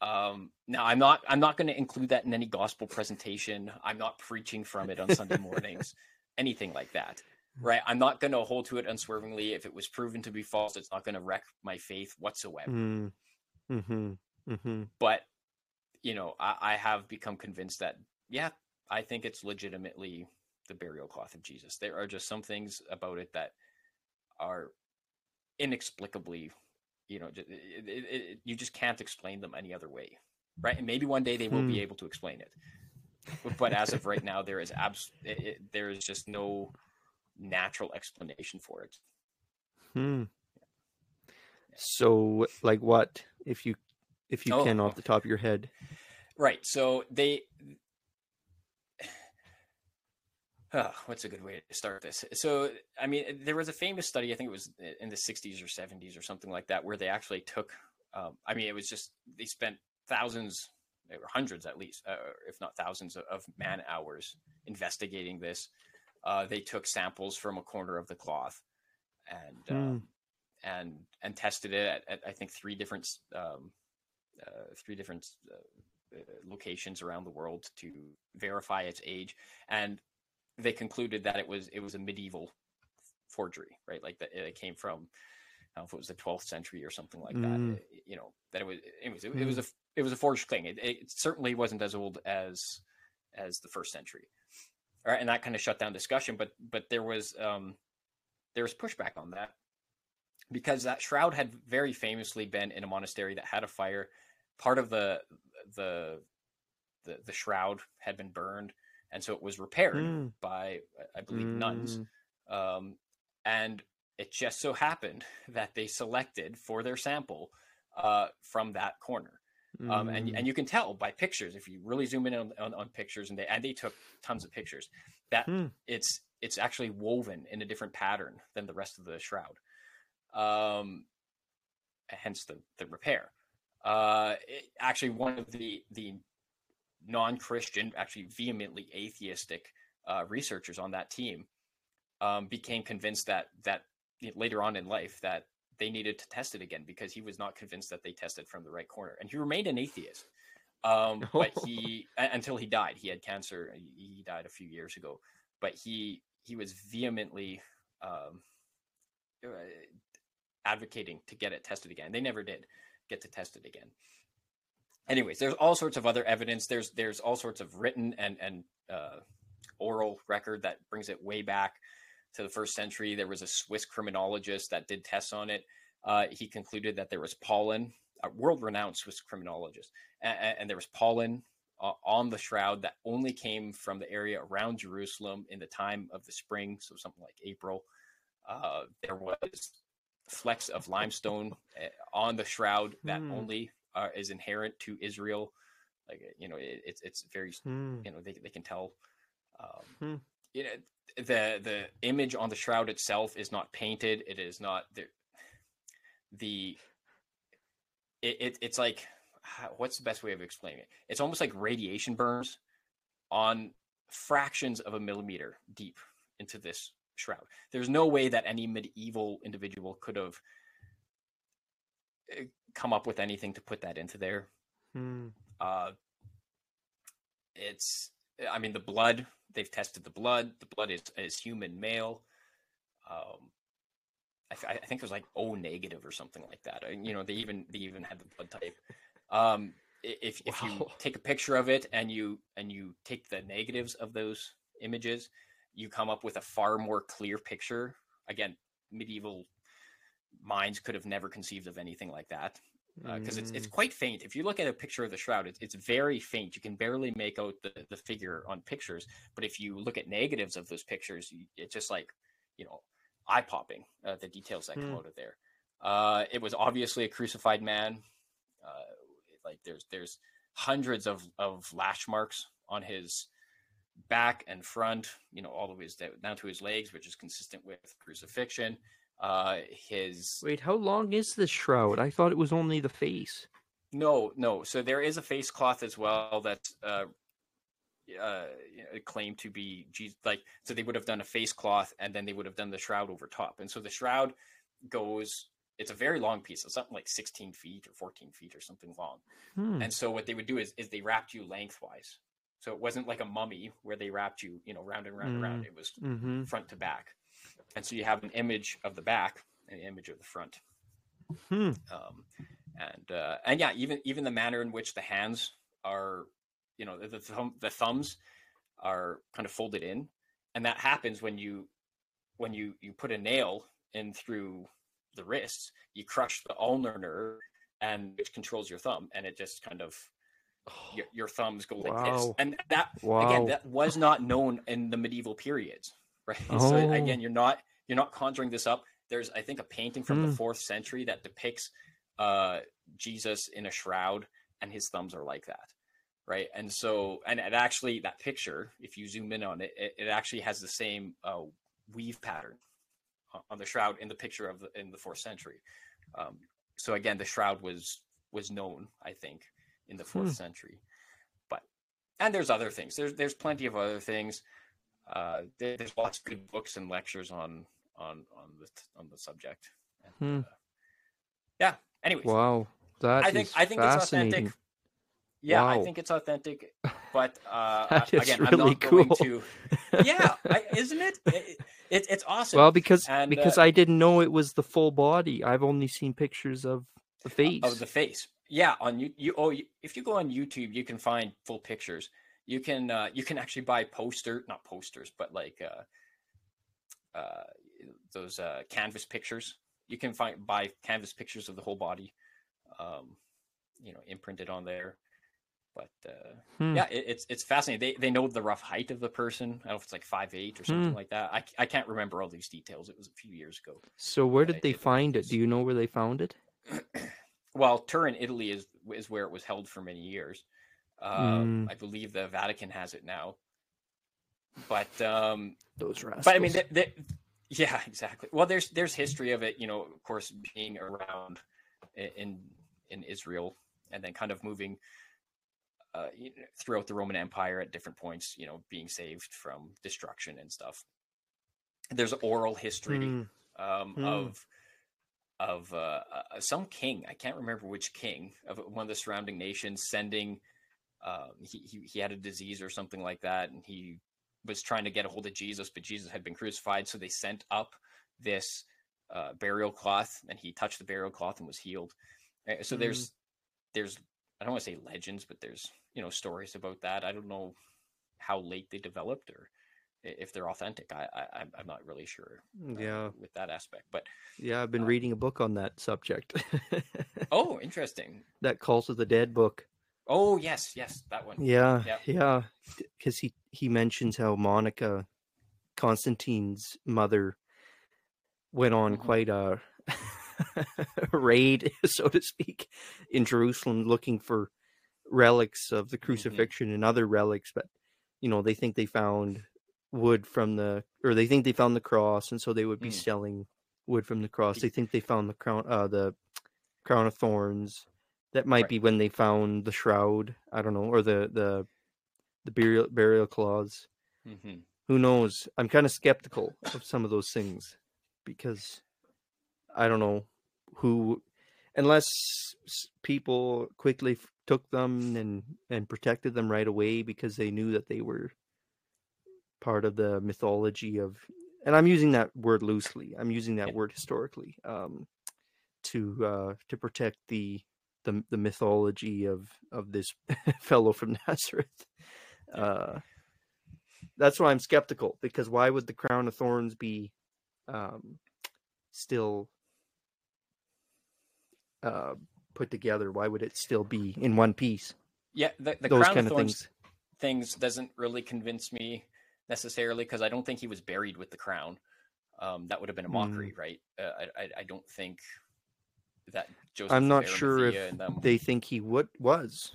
Now I'm not going to include that in any gospel presentation. I'm not preaching from it on Sunday mornings. Anything like that, right? I'm not going to hold to it unswervingly. If it was proven to be false, it's not going to wreck my faith whatsoever. But, you know, I have become convinced that, yeah, I think it's legitimately the burial cloth of Jesus. There are just some things about it that are inexplicably, you know, you just can't explain them any other way, right? And maybe one day they will be able to explain it. But as of right now, there is there is just no natural explanation for it. So, like, what if you can off the top of your head? Right. So they. What's a good way to start this? So, I mean, there was a famous study. I think it was in the 60s or 70s or something like that, where they actually took. I mean, it was just they spent thousands. There were hundreds, at least, if not thousands, of man hours investigating this, they took samples from a corner of the cloth and tested it at I think three different locations around the world to verify its age, and they concluded that it was a medieval forgery, right? Like that it came from, I don't know if it was the 12th century or something like that. It was a forged thing. It certainly wasn't as old as the first century. All right, and that kind of shut down discussion, but there was pushback on that, because that shroud had very famously been in a monastery that had a fire. Part of the shroud had been burned, and so it was repaired by, I believe, nuns. And it just so happened that they selected for their sample from that corner. And you can tell by pictures, if you really zoom in on pictures, and they took tons of pictures, that it's actually woven in a different pattern than the rest of the shroud. Hence the repair. Actually, one of the non-Christian, actually vehemently atheistic researchers on that team became convinced that later on in life that they needed to test it again, because he was not convinced that they tested from the right corner, and he remained an atheist. But he until he died, he had cancer. He died a few years ago, but he was vehemently advocating to get it tested again. They never did get to test it again. Anyways, there's all sorts of other evidence. There's all sorts of written and oral record that brings it way back to the first century. There was a Swiss criminologist that did tests on it. He concluded that there was pollen, a world-renowned Swiss criminologist, and there was pollen on the shroud that only came from the area around Jerusalem in the time of the spring, so something like April. There was flecks of limestone on the shroud that only is inherent to Israel. Like, you know, it's very, you know, they can tell. You know, the image on the shroud itself is not painted. It is not it's like, what's the best way of explaining it? It's almost like radiation burns on fractions of a millimeter deep into this shroud. There's no way that any medieval individual could have come up with anything to put that into there. I mean, the blood, they've tested the blood. The blood is human male. I think it was like O negative or something like that. You know, they even had the blood type. If you take a picture of it and you take the negatives of those images, you come up with a far more clear picture. Again, medieval minds could have never conceived of anything like that, because it's quite faint. If you look at a picture of the shroud, it's very faint. You can barely make out the figure on pictures, but if you look at negatives of those pictures, it's just like, you know, eye-popping, the details that come out of there. It was obviously a crucified man. Like there's hundreds of lash marks on his back and front, you know, all the way down to his legs, which is consistent with crucifixion. Wait, how long is this shroud? I thought it was only the face. No. So there is a face cloth as well that's claimed to be Jesus. Like, so they would have done a face cloth, and then they would have done the shroud over top. And so the shroud goes. It's a very long piece. It's something like 16 feet or 14 feet or something long. And so what they would do is they wrapped you lengthwise. So it wasn't like a mummy where they wrapped you, you know, round and round and round. It was front to back. And so you have an image of the back and an image of the front. And yeah, even the manner in which the hands are, you know, the thumbs are kind of folded in. And that happens when you put a nail in through the wrists, you crush the ulnar nerve, and which controls your thumb. And it just kind of, your thumbs go like this. And that, again, that was not known in the medieval periods. Right. So again, you're not conjuring this up. There's, I think, a painting from the 4th century that depicts Jesus in a shroud, and his thumbs are like that. Right. And so, and it actually, that picture, if you zoom in on it, it actually has the same weave pattern on the shroud in the picture in the 4th century. So again, the shroud was known, I think, in the 4th century, but, and there's other things, there's plenty of other things. There's lots of good books and lectures on the subject. And, yeah. Anyways. Wow. I think it's authentic. Yeah, wow. I think it's authentic, but again, really I'm not cool. going to. Yeah, isn't it? It's awesome. Well, because I didn't know it was the full body. I've only seen pictures of the face. Of the face, yeah. On if you go on YouTube, you can find full pictures. You can actually buy those canvas pictures. You can buy canvas pictures of the whole body, imprinted on there. But yeah, it's fascinating. They know the rough height of the person. I don't know if it's like 5'8" or something like that. I can't remember all these details. It was a few years ago. So where did they find it? Do you know where they found it? Well, Turin, Italy is where it was held for many years. I believe the Vatican has it now. But those rascals. But I mean, yeah, exactly. Well, there's history of it. Of course, being around in Israel and then kind of moving. Throughout the Roman Empire at different points, being saved from destruction and stuff. There's oral history of some king. I can't remember which king of one of the surrounding nations sending, he had a disease or something like that. And he was trying to get a hold of Jesus, but Jesus had been crucified. So they sent up this burial cloth and he touched the burial cloth and was healed. So there's, I don't want to say legends, but there's, stories about that. I don't know how late they developed or if they're authentic. I'm not really sure with that aspect, but yeah, I've been reading a book on that subject. Oh, interesting. That Calls of the Dead book. Oh yes. Yes. That one. Yeah. Yeah. Yeah. Cause he mentions how Monica, Constantine's mother, went on quite a raid, so to speak, in Jerusalem, looking for relics of the crucifixion and other relics, but they think they found wood from they think they found the cross, and so they would be selling wood from the cross. They think they found the crown, the crown of thorns. That might be when they found the shroud. I don't know, or the burial cloths. Who knows? I'm kind of skeptical of some of those things because. I don't know who, unless people quickly took them and protected them right away because they knew that they were part of the mythology of, and I'm using that word loosely. I'm using that word historically, to protect the mythology of this fellow from Nazareth. That's why I'm skeptical, because why would the crown of thorns be, still put together? Why would it still be in one piece? Yeah, the those crown of thorns things doesn't really convince me necessarily, because I don't think he was buried with the crown. That would have been a mockery, right? I don't think that Joseph. I'm not sure if they think he was.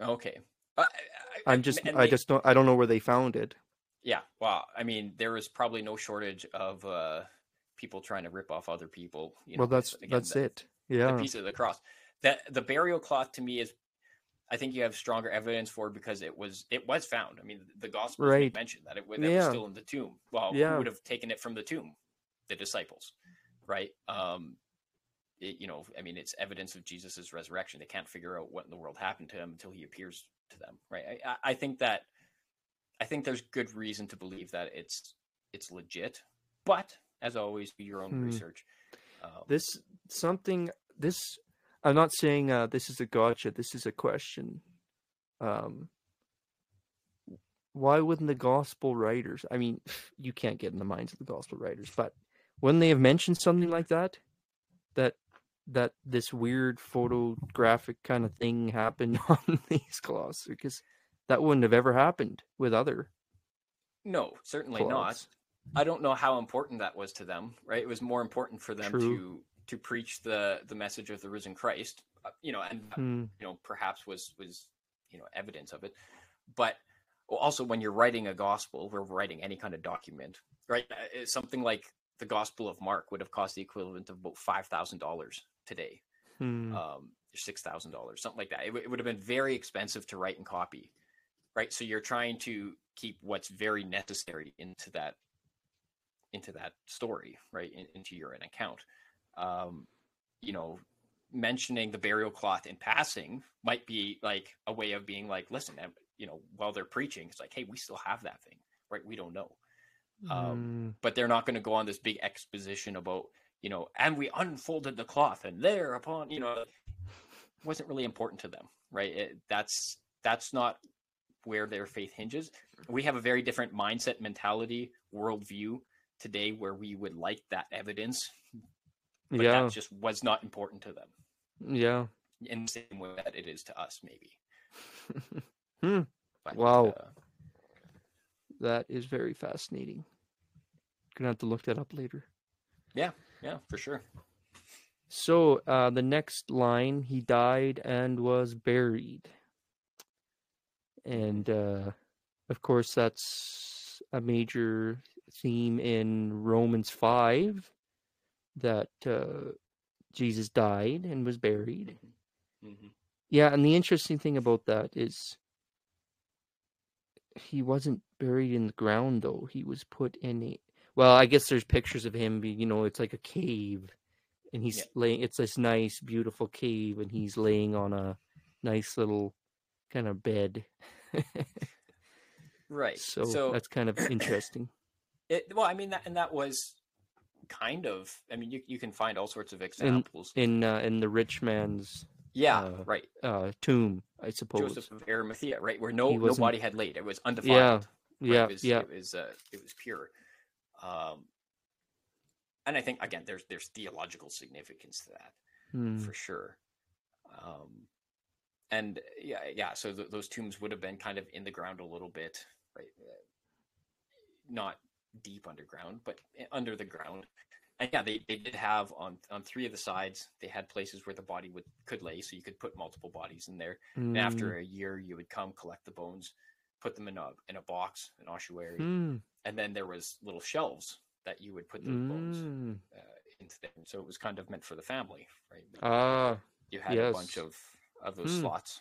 Okay, I don't know where they found it. Yeah, wow. I mean, there was probably no shortage of people trying to rip off other people. Well, that's it. Yeah, the piece of the cross. That the burial cloth to me is, I think you have stronger evidence for it because it was found. I mean, the Gospels mentioned that it was still in the tomb. Well, who would have taken it from the tomb? The disciples, right? I mean, it's evidence of Jesus's resurrection. They can't figure out what in the world happened to him until he appears to them, right? I think there's good reason to believe that it's legit, but. As always, do your own research. I'm not saying this is a gotcha. This is a question. Why wouldn't the gospel writers? I mean, you can't get in the minds of the gospel writers, but wouldn't they have mentioned something like that? That this weird photographic kind of thing happened on these cloths, because that wouldn't have ever happened with other. No, certainly cloths. Not. I don't know how important that was to them, right? It was more important for them to preach the message of the risen Christ, perhaps was evidence of it. But also, when you're writing a gospel, we're writing any kind of document, right? Something like the Gospel of Mark would have cost the equivalent of about $5,000 today, $6,000, something like that. It would have been very expensive to write and copy, right? So you're trying to keep what's very necessary into that story, right? Into your account. You know, mentioning the burial cloth in passing might be like a way of being like, listen, you know, while they're preaching, it's like, hey, we still have that thing, right? We don't know. But they're not going to go on this big exposition about, you know, and we unfolded the cloth and thereupon, you know, wasn't really important to them, right? That's not where their faith hinges. We have a very different mindset, mentality, worldview today where we would like that evidence, but that just was not important to them. Yeah. In the same way that it is to us, maybe. But, wow. That is very fascinating. Gonna have to look that up later. Yeah, yeah, for sure. So the next line, he died and was buried. And of course, that's a major theme in Romans 5, that Jesus died and was buried. Mm-hmm. Yeah, and the interesting thing about that is he wasn't buried in the ground, though. He was put in a... Well, I guess there's pictures of him, you know, it's like a cave. And he's laying... It's this nice, beautiful cave, and he's laying on a nice little kind of bed. Right. So that's kind of interesting. Well, I mean, that was kind of... I mean, you can find all sorts of examples. In the rich man's... Yeah, right. Tomb, I suppose. Joseph of Arimathea, right, where no body had laid. It was undefiled. Yeah, right? Yeah, it was pure. And I think again, there's theological significance to that for sure. And yeah. So those tombs would have been kind of in the ground a little bit, right? Not deep underground, but under the ground. And yeah, they did have on three of the sides, they had places where the body could lay, so you could put multiple bodies in there. And after a year, you would come collect the bones, put them in a box, an ossuary, and then there was little shelves that you would put the bones into there. And so it was kind of meant for the family, right? You had a bunch of those slots.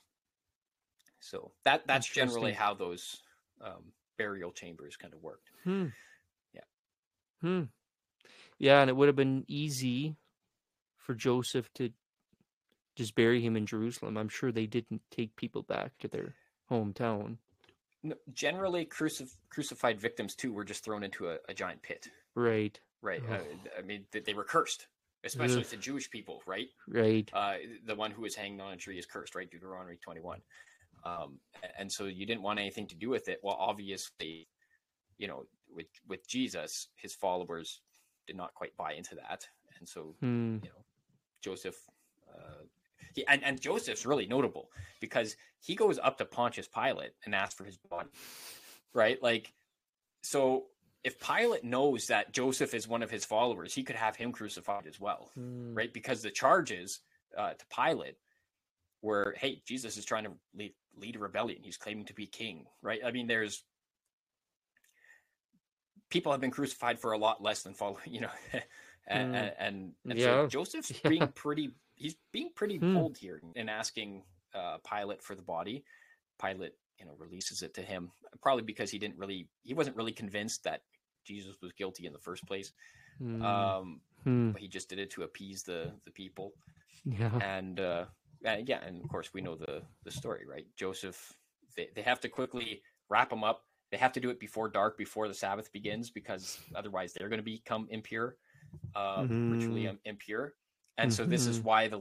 So that's generally how those burial chambers kind of worked. Yeah, and it would have been easy for Joseph to just bury him in Jerusalem. I'm sure they didn't take people back to their hometown. No, generally, crucified victims, too, were just thrown into a giant pit. Right. Right. Oh. I mean, they were cursed, especially the Jewish people, right? Right. The one who is hanged on a tree is cursed, right? Deuteronomy 21. And so you didn't want anything to do with it. Well, obviously, you know, with Jesus, his followers did not quite buy into that, and so you know, Joseph and Joseph's really notable because he goes up to Pontius Pilate and asks for his body, right? Like, so if Pilate knows that Joseph is one of his followers, he could have him crucified as well, right? Because the charges to Pilate were, hey, Jesus is trying to lead a rebellion, he's claiming to be king, right? I mean, there's people have been crucified for a lot less than following, you know, and so Joseph's being pretty bold here in asking Pilate for the body. Pilate, you know, releases it to him, probably because he wasn't really convinced that Jesus was guilty in the first place. But he just did it to appease the people. Yeah. And of course we know the story, right? Joseph, they have to quickly wrap him up. They have to do it before dark, before the Sabbath begins, because otherwise they're going to become impure, ritually impure. And so this is why the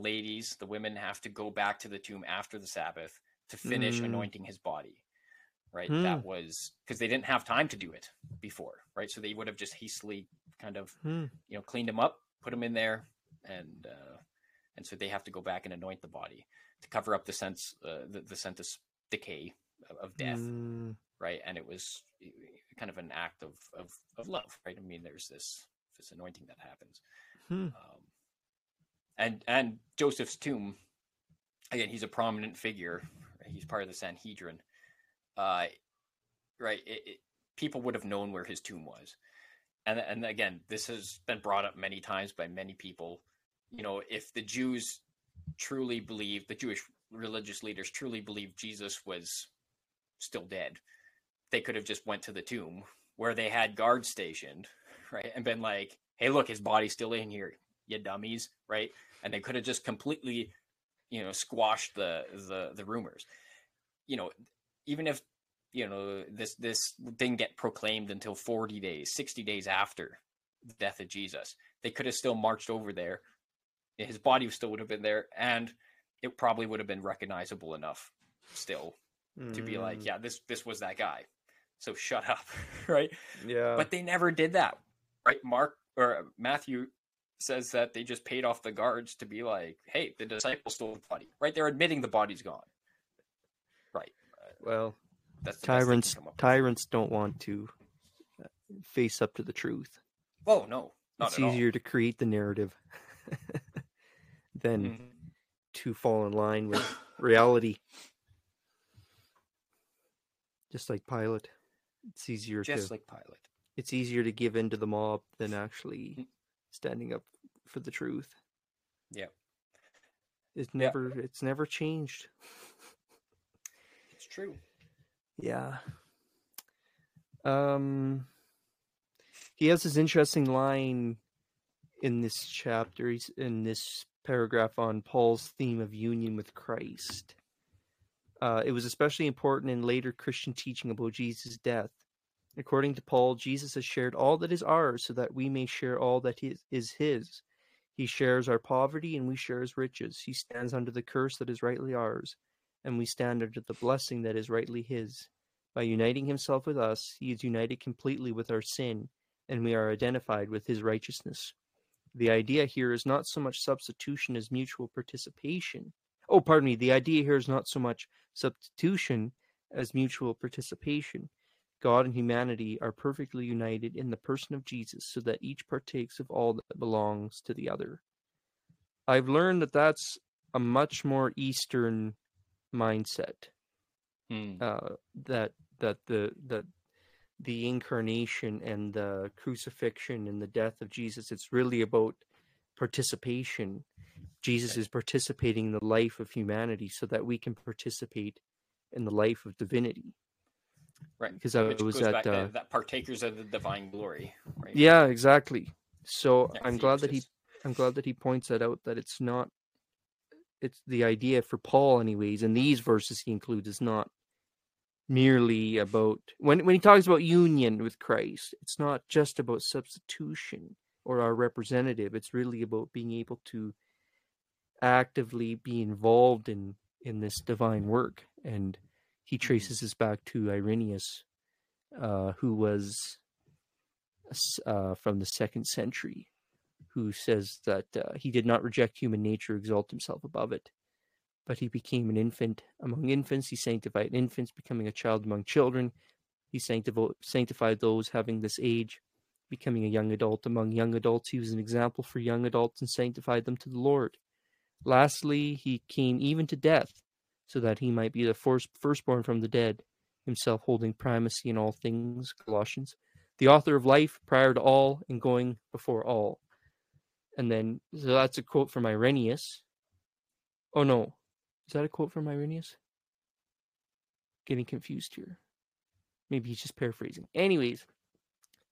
women have to go back to the tomb after the Sabbath to finish anointing his body, right? That was because they didn't have time to do it before, right? So they would have just hastily kind of, you know, cleaned him up, put him in there. And so they have to go back and anoint the body to cover up the scent of decay of death. Right, and it was kind of an act of love, right? I mean, there's this anointing that happens, and Joseph's tomb, again, he's a prominent figure. Right? He's part of the Sanhedrin, right? People would have known where his tomb was, and again, this has been brought up many times by many people. You know, if the Jews truly believed, the Jewish religious leaders truly believed Jesus was still dead, they could have just went to the tomb where they had guards stationed, right? And been like, hey, look, his body's still in here, you dummies, right? And they could have just completely, you know, squashed the rumors. You know, even if, you know, this didn't get proclaimed until 40 days, 60 days after the death of Jesus, they could have still marched over there. His body still would have been there, and it probably would have been recognizable enough still to be like, yeah, this was that guy. So shut up, right? Yeah. But they never did that, right? Matthew says that they just paid off the guards to be like, hey, the disciples stole the body, right? They're admitting the body's gone, right? Well, that's tyrants don't want to face up to the truth. Oh no, not it's at all. It's easier to create the narrative than to fall in line with reality. Just like Pilate, it's easier it's easier to give in to the mob than actually standing up for the truth. Yeah, it's never changed. It's true. Yeah. He has this interesting line in this chapter. He's in this paragraph on Paul's theme of union with Christ. It was especially important in later Christian teaching about Jesus' death. According to Paul, Jesus has shared all that is ours so that we may share all that is his. He shares our poverty and we share his riches. He stands under the curse that is rightly ours, and we stand under the blessing that is rightly his. By uniting himself with us, he is united completely with our sin, and we are identified with his righteousness. The idea here is not so much substitution as mutual participation. The idea here is not so much substitution as mutual participation. God and humanity are perfectly united in the person of Jesus so that each partakes of all that belongs to the other. I've learned that that's a much more Eastern mindset, that the incarnation and the crucifixion and the death of Jesus, it's really about participation. Jesus is participating in the life of humanity so that we can participate in the life of divinity. Right. Because it was that partakers of the divine glory. Right? Yeah, exactly. So yeah, I'm glad that he points that out, that it's not, it's the idea for Paul anyways, and these verses he includes is not merely about, when he talks about union with Christ, it's not just about substitution or our representative. It's really about being able to actively be involved in this divine work. And he traces this back to Irenaeus, who was from the 2nd century, who says that he did not reject human nature, exalt himself above it, but he became an infant among infants. He sanctified infants, becoming a child among children. He sanctified those having this age, becoming a young adult among young adults. He was an example for young adults and sanctified them to the Lord. Lastly, he came even to death, so that he might be the firstborn from the dead, himself holding primacy in all things, Colossians. The author of life, prior to all, and going before all. And then, so that's a quote from Irenaeus. Oh no, is that a quote from Irenaeus? Getting confused here. Maybe he's just paraphrasing. Anyways,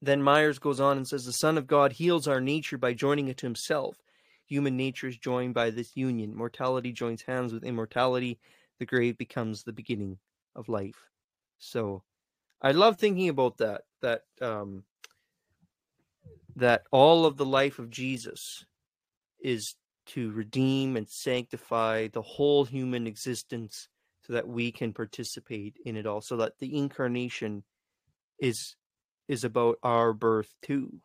then Myers goes on and says, the Son of God heals our nature by joining it to himself. Human nature is joined by this union. Mortality joins hands with immortality. The grave becomes the beginning of life. So I love thinking about that all of the life of Jesus is to redeem and sanctify the whole human existence so that we can participate in it all, so that the incarnation is about our birth too.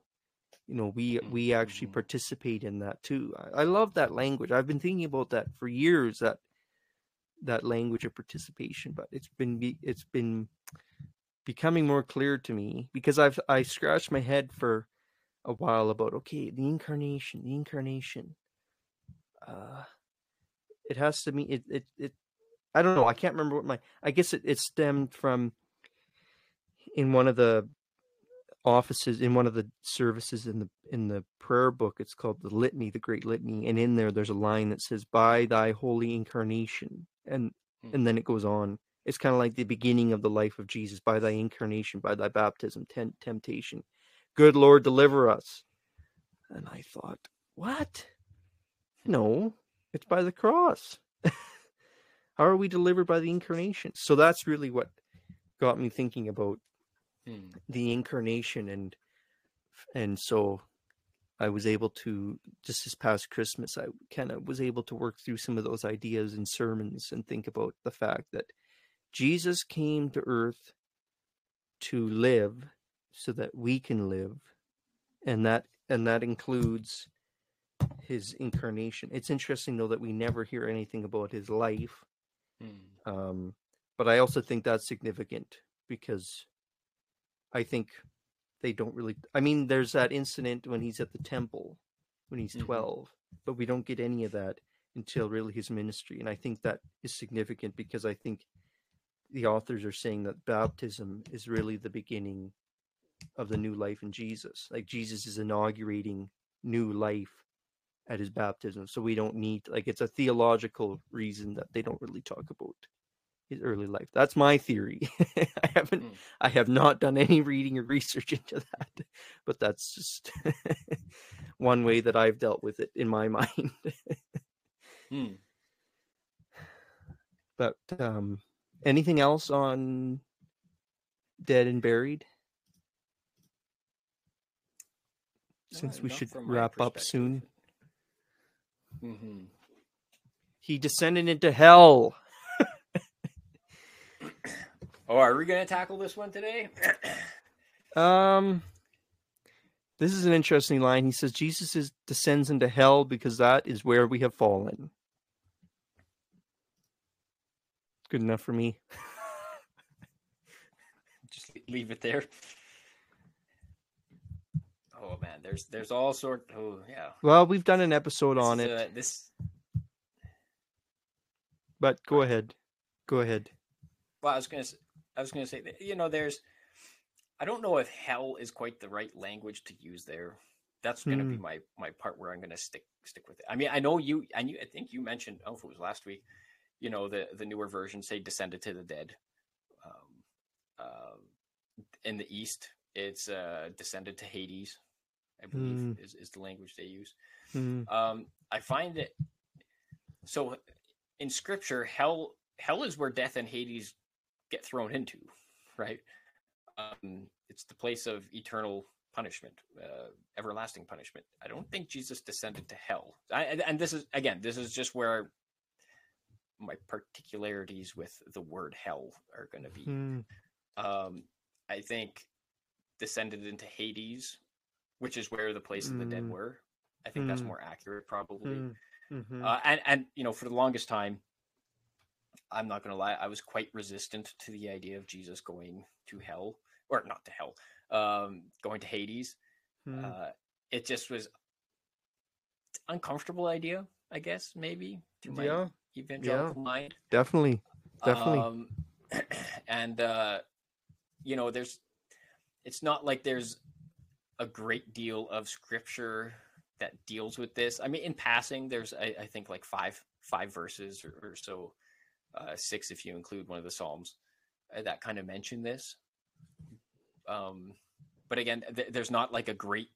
You know, we actually participate in that too. I love that language. I've been thinking about that for years, that language of participation, but it's been becoming more clear to me, because I scratched my head for a while about, okay, the incarnation. It has to mean it. I don't know. I can't remember what I guess it stemmed from in one of the offices, in one of the services in the prayer book. It's called the Litany, the Great Litany, and in there's a line that says, by thy holy incarnation, and then it goes on It's kind of like the beginning of the life of Jesus, by thy incarnation, by thy baptism, temptation. Good Lord, deliver us. And I thought, what? No, it's by the cross. How are we delivered by the incarnation? So that's really what got me thinking about the incarnation. And so I was able to, just this past Christmas, I kind of was able to work through some of those ideas in sermons and think about the fact that Jesus came to earth to live so that we can live. And that includes his incarnation. It's interesting, though, that we never hear anything about his life. But I also think that's significant, because I think they don't really... I mean, there's that incident when he's at the temple, when he's 12, but we don't get any of that until really his ministry. And I think that is significant, because I think the authors are saying that baptism is really the beginning of the new life in Jesus. Like, Jesus is inaugurating new life at his baptism. So we don't need, like, it's a theological reason that they don't really talk about his early life. That's my theory. I have not done any reading or research into that, but that's just one way that I've dealt with it in my mind. But anything else on dead and buried? Since we should wrap up soon. He descended into hell. Are we going to tackle this one today? This is an interesting line. He says, Jesus descends into hell because that is where we have fallen. Good enough for me. Just leave it there. Oh man, there's all sorts. Oh yeah. Well, we've done an episode on it. But go ahead. Well, I was gonna say that, you know, there's, I don't know if hell is quite the right language to use there. That's gonna be my part where I'm gonna stick with it. I mean, I know I think you mentioned, if it was last week, you know, the newer versions say descended to the dead. In the East, it's descended to Hades, I believe, is the language they use. I find that, so in scripture, hell is where death and Hades get thrown into, right? It's the place of eternal punishment, everlasting punishment. I don't think Jesus descended to hell. And this is just where my particularities with the word hell are going to be. I think descended into Hades, which is where the place of the dead were. I think that's more accurate, probably. And you know, for the longest time, I'm not going to lie, I was quite resistant to the idea of Jesus going to hell, or not to hell, going to Hades. It just was an uncomfortable idea, I guess, maybe, to my evangelical mind. Definitely. You know, it's not like there's a great deal of scripture that deals with this. I mean, in passing, there's, I think, like five verses or so, six if you include one of the Psalms, that kind of mention this. But again, there's not like a great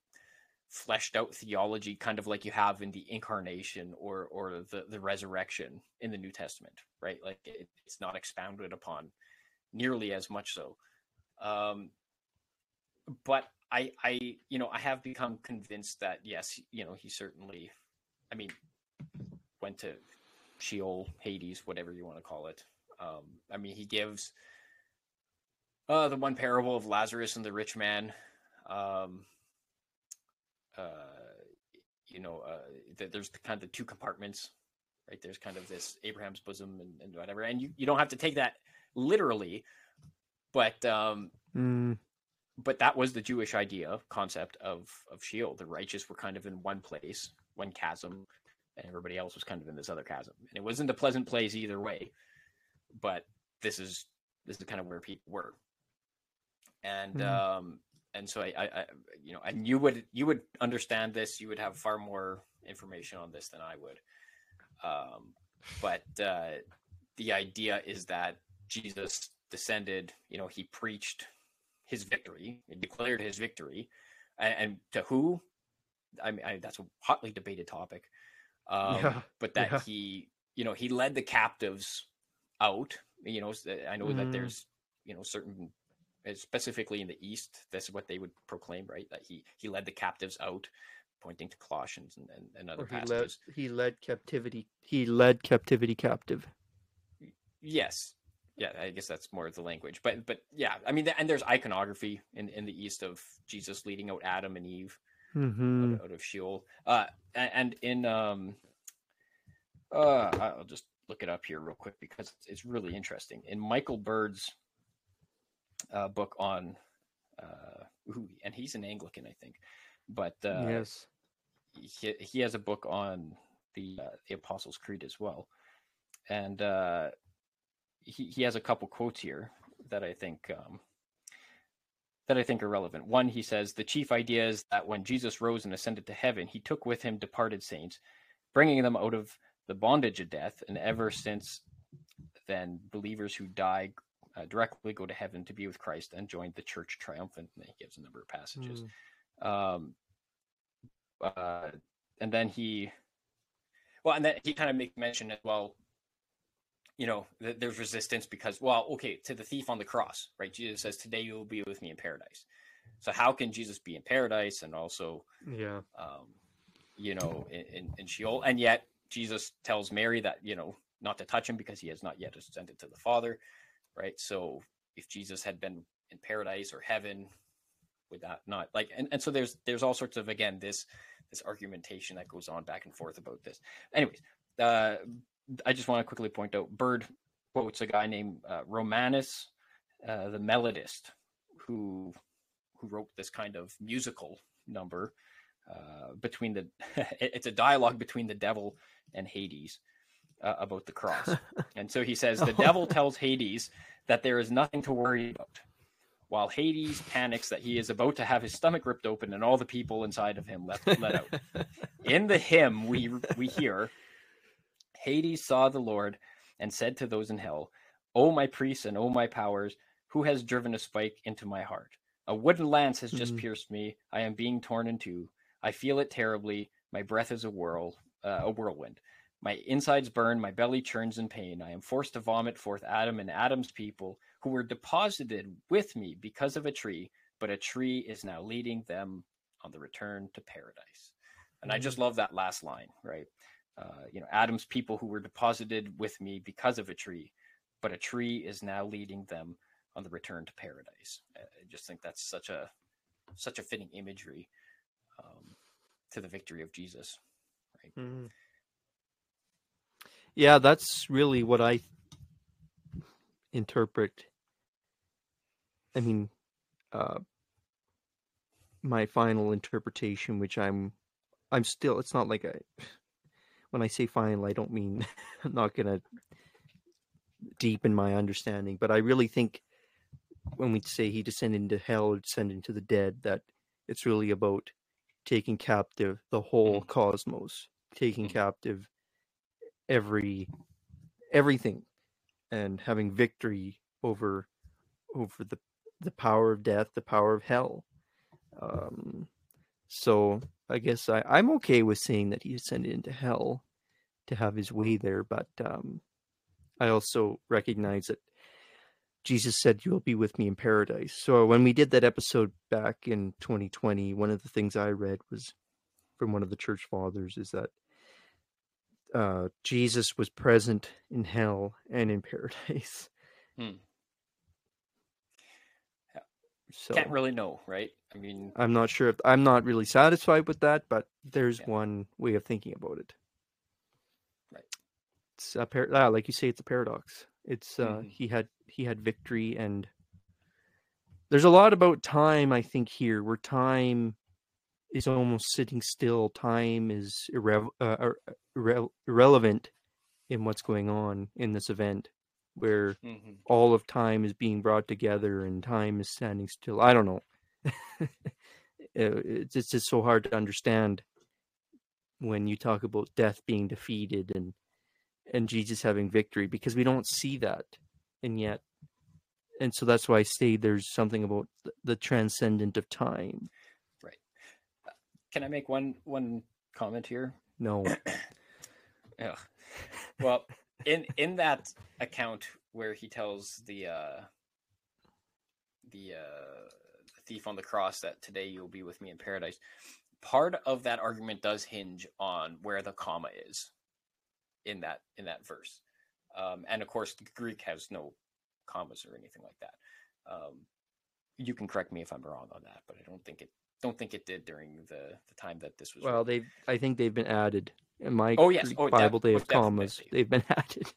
fleshed out theology, kind of like you have in the incarnation or the resurrection in the New Testament, right? Like it's not expounded upon nearly as much so. But I, you know, I have become convinced that, yes, you know, he certainly, I mean, went to Sheol, Hades, whatever you want to call it. I mean, he gives the one parable of Lazarus and the rich man. You know, there's kind of the two compartments, right? There's kind of this Abraham's bosom and whatever. And you don't have to take that literally, but that was the Jewish idea, concept of Sheol. The righteous were kind of in one place, one chasm, and everybody else was kind of in this other chasm. And it wasn't a pleasant place either way, but this is kind of where people were. And and so I you know, and you would understand this. You would have far more information on this than I would. But the idea is that Jesus descended, you know, he preached his victory, he declared his victory. And to who? I mean, that's a hotly debated topic. But that he, you know, he led the captives out. You know, I know that there's, you know, certain, specifically in the East, that's what they would proclaim, right? That he led the captives out, pointing to Colossians and other passages. He led captivity captive. Yes. Yeah, I guess that's more of the language. But yeah, I mean, and there's iconography in the East of Jesus leading out Adam and Eve out of Sheol. And in, I'll just look it up here real quick because it's really interesting. In Michael Bird's book on, and he's an Anglican, I think, but yes, he has a book on the Apostles' Creed as well. And he has a couple quotes here that I think are relevant. One, he says, the chief idea is that when Jesus rose and ascended to heaven, he took with him departed saints, bringing them out of the bondage of death. And ever since then, believers who die directly go to heaven to be with Christ and join the church triumphant. And he gives a number of passages. And then he kind of makes mention as well, you know, there's resistance because, well, okay, to the thief on the cross, right? Jesus says, today you will be with me in paradise. So how can Jesus be in paradise and also, you know, in Sheol? And yet Jesus tells Mary that, you know, not to touch him because he has not yet ascended to the Father, right? So if Jesus had been in paradise or heaven, would that not like, and so there's all sorts of, again, this argumentation that goes on back and forth about this. Anyways, I just want to quickly point out, Bird quotes a guy named Romanus, the melodist, who wrote this kind of musical number between the. It's a dialogue between the devil and Hades about the cross, and so he says the devil tells Hades that there is nothing to worry about, while Hades panics that he is about to have his stomach ripped open and all the people inside of him let out. In the hymn, we hear. Hades saw the Lord and said to those in hell, "O my priests and O my powers, who has driven a spike into my heart? A wooden lance has just pierced me. I am being torn in two. I feel it terribly. My breath is a whirlwind. My insides burn. My belly churns in pain. I am forced to vomit forth Adam and Adam's people who were deposited with me because of a tree, but a tree is now leading them on the return to paradise." And I just love that last line, right? You know, Adam's people who were deposited with me because of a tree, but a tree is now leading them on the return to paradise. I just think that's such a fitting imagery to the victory of Jesus. Right? Mm-hmm. Yeah, that's really what I interpret. I mean, my final interpretation, which I'm still. It's not like when I say final, I don't mean I'm not going to deepen my understanding, but I really think when we say he descended into hell, descended into the dead, that it's really about taking captive the whole cosmos, taking captive everything, and having victory over the power of death, the power of hell. So I guess I'm okay with saying that he descended into hell to have his way there, but I also recognize that Jesus said, "You'll be with me in paradise." So when we did that episode back in 2020, one of the things I read was from one of the church fathers is that Jesus was present in hell and in paradise. So, can't really know, right? I mean, I'm not sure if I'm not really satisfied with that, but there's one way of thinking about it. Right. It's a like you say, it's a paradox. It's he had victory, and there's a lot about time, I think, here, where time is almost sitting still. Time is irrelevant in what's going on in this event, where all of time is being brought together and time is standing still. I don't know. It's just so hard to understand when you talk about death being defeated and Jesus having victory, because we don't see that and yet, and so that's why I say there's something about the transcendent of time. Right. Can I make one comment here? No. Yeah. Well, in that account where he tells the thief on the cross that today you'll be with me in paradise, part of that argument does hinge on where the comma is in that verse. And of course, the Greek has no commas or anything like that. You can correct me if I'm wrong on that, but I don't think it did during the time that this was. Well, I think they've been added in my Bible. They have commas. They've been added.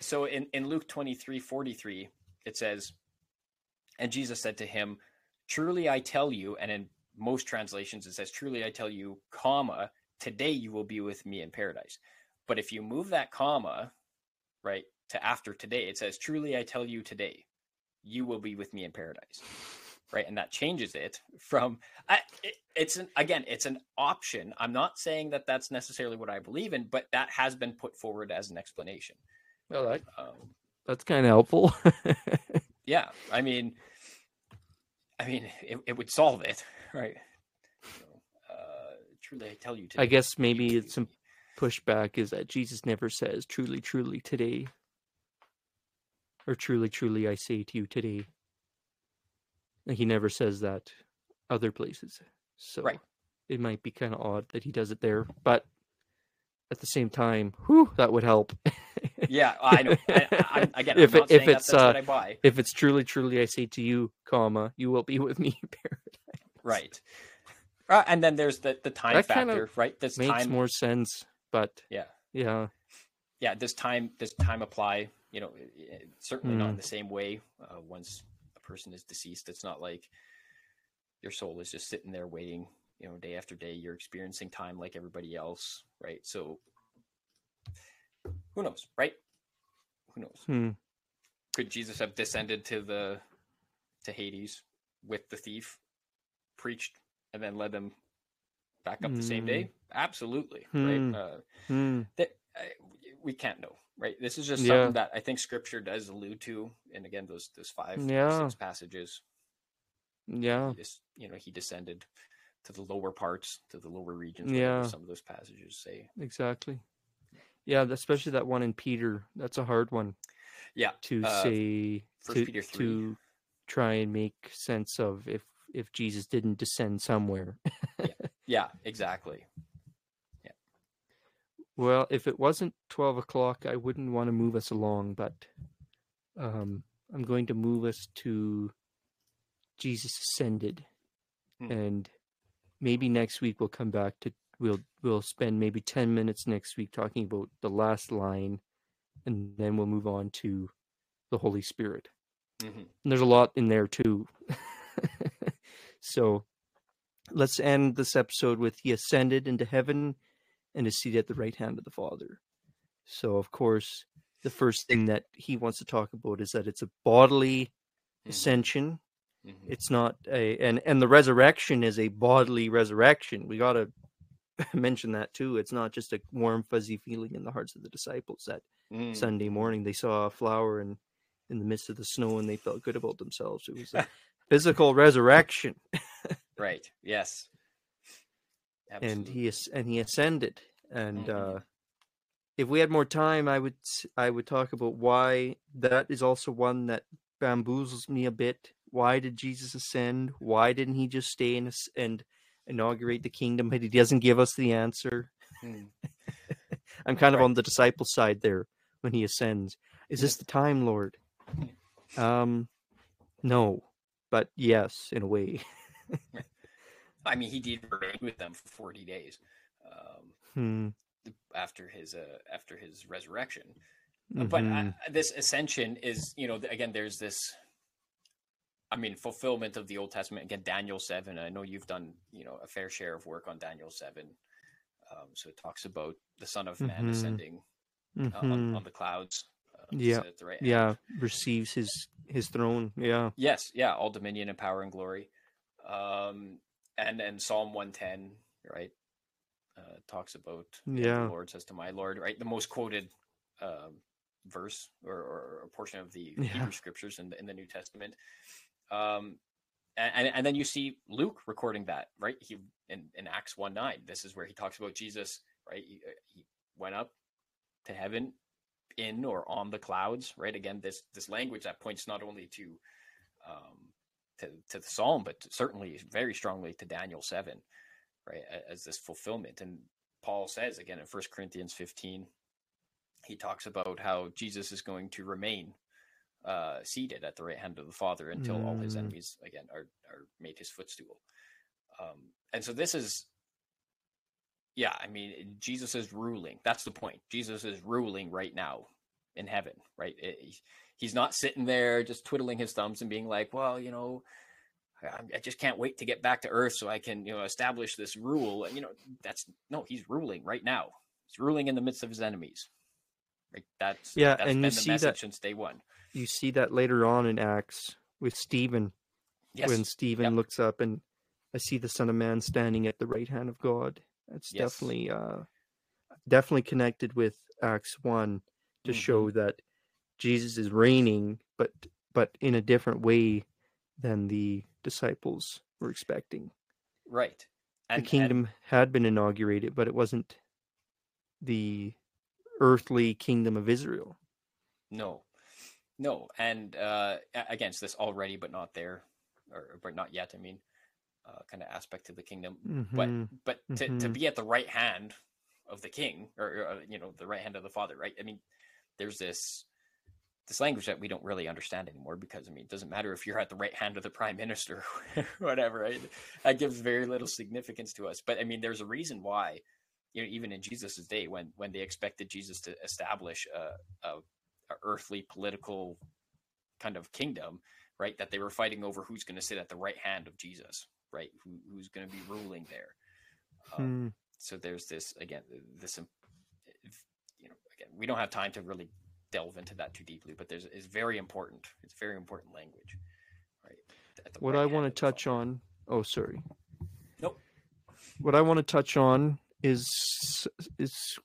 So in Luke 23:43, it says, "And Jesus said to him, 'Truly I tell you,'" and in most translations it says, "Truly I tell you, comma, today you will be with me in paradise." But if you move that comma, right, to after today, it says, "Truly I tell you today, you will be with me in paradise." Right, and that changes it from it's an option. I'm not saying that that's necessarily what I believe in, but that has been put forward as an explanation. Well, that's kind of helpful. Yeah, I mean, it would solve it, right? So, "Truly I tell you today." I guess maybe it's some pushback is that Jesus never says, "Truly, truly today," or "Truly, truly I say to you today." He never says that other places. So right. It might be kind of odd that he does it there, but at the same time, that would help. Yeah, I know. I get it. I'm not saying that's what I buy. If it's "Truly, truly I say to you, comma, you will be with me in paradise." Right. And then there's the time that factor, right? This makes time more sense, but yeah. Does time apply? You know, certainly not in the same way. Once a person is deceased, it's not like your soul is just sitting there waiting. You know, day after day, you're experiencing time like everybody else, right? So, who knows, right? Who knows? Could Jesus have descended to Hades with the thief, preached, and then led them back up the same day? Absolutely, right? We can't know, right? This is just something that I think Scripture does allude to, and again, those 5, 6 passages. Yeah, he descended to the lower parts, to the lower regions. Yeah, some of those passages say exactly. Yeah, especially that one in Peter. That's a hard one. Yeah, to say First Peter 3. To try and make sense of if Jesus didn't descend somewhere. Yeah, exactly. Yeah. Well, if it wasn't 12 o'clock, I wouldn't want to move us along, but I'm going to move us to Jesus ascended, and maybe next week we'll come back to. We'll spend maybe 10 minutes next week talking about the last line, and then we'll move on to the Holy Spirit. And there's a lot in there too. So let's end this episode with "He ascended into heaven and is seated at the right hand of the Father." So of course, the first thing that he wants to talk about is that it's a bodily ascension. It's not and the resurrection is a bodily resurrection. We got to mention that too. It's not just a warm fuzzy feeling in the hearts of the disciples that Sunday morning they saw a flower and in the midst of the snow and they felt good about themselves. It was a physical resurrection. Right. Yes. Absolutely. And he ascended. And if we had more time, I would talk about why that is also one that bamboozles me a bit. Why did Jesus ascend? Why didn't he just stay and inaugurate the kingdom? But he doesn't give us the answer. I'm kind of on the disciple side there when he ascends. Is this the time, Lord? No, but yes, in a way. I mean, he did remain with them for 40 days after his resurrection. But this ascension is, again, there's this, fulfillment of the Old Testament. Again, Daniel 7. I know you've done, a fair share of work on Daniel 7. So it talks about the Son of Man ascending on the clouds. Receives his throne. Yeah. Yes. Yeah. All dominion and power and glory. And Psalm 110, right, talks about the Lord says to my Lord, right, the most quoted verse or a portion of the Hebrew scriptures in the New Testament. And then you see Luke recording that, right? He in Acts 1:9, this is where he talks about Jesus, right? He went up to heaven in or on the clouds, right? Again, this language that points not only to the Psalm, but certainly very strongly to Daniel 7, right? As this fulfillment. And Paul says again in First Corinthians 15, he talks about how Jesus is going to remain seated at the right hand of the Father until all his enemies again are made his footstool. And so this is, Jesus is ruling. That's the point. Jesus is ruling right now in heaven, right? He's not sitting there just twiddling his thumbs and being like, well, you know, I just can't wait to get back to earth so I can, establish this rule. And, he's ruling right now. He's ruling in the midst of his enemies. Like that's and been the message since day one. You see that later on in Acts with Stephen, when Stephen looks up and I see the Son of Man standing at the right hand of God. That's definitely connected with Acts 1 to show that Jesus is reigning, but in a different way than the disciples were expecting. Right. And, the kingdom had been inaugurated, but it wasn't the earthly kingdom of Israel. No. And again, it's this already but not there, or but not yet, kind of aspect of the kingdom. But to be at the right hand of the king, or the right hand of the Father, right? I mean, there's this language that we don't really understand anymore, because it doesn't matter if you're at the right hand of the prime minister or whatever, right? That gives very little significance to us. But there's a reason why, even in Jesus's day, when they expected Jesus to establish a earthly political kind of kingdom, right? That they were fighting over who's going to sit at the right hand of Jesus, right? Who's going to be ruling there. So there's this, again, we don't have time to really delve into that too deeply, but it's very important. It's very important language, right? What I want to touch on, what I want to touch on is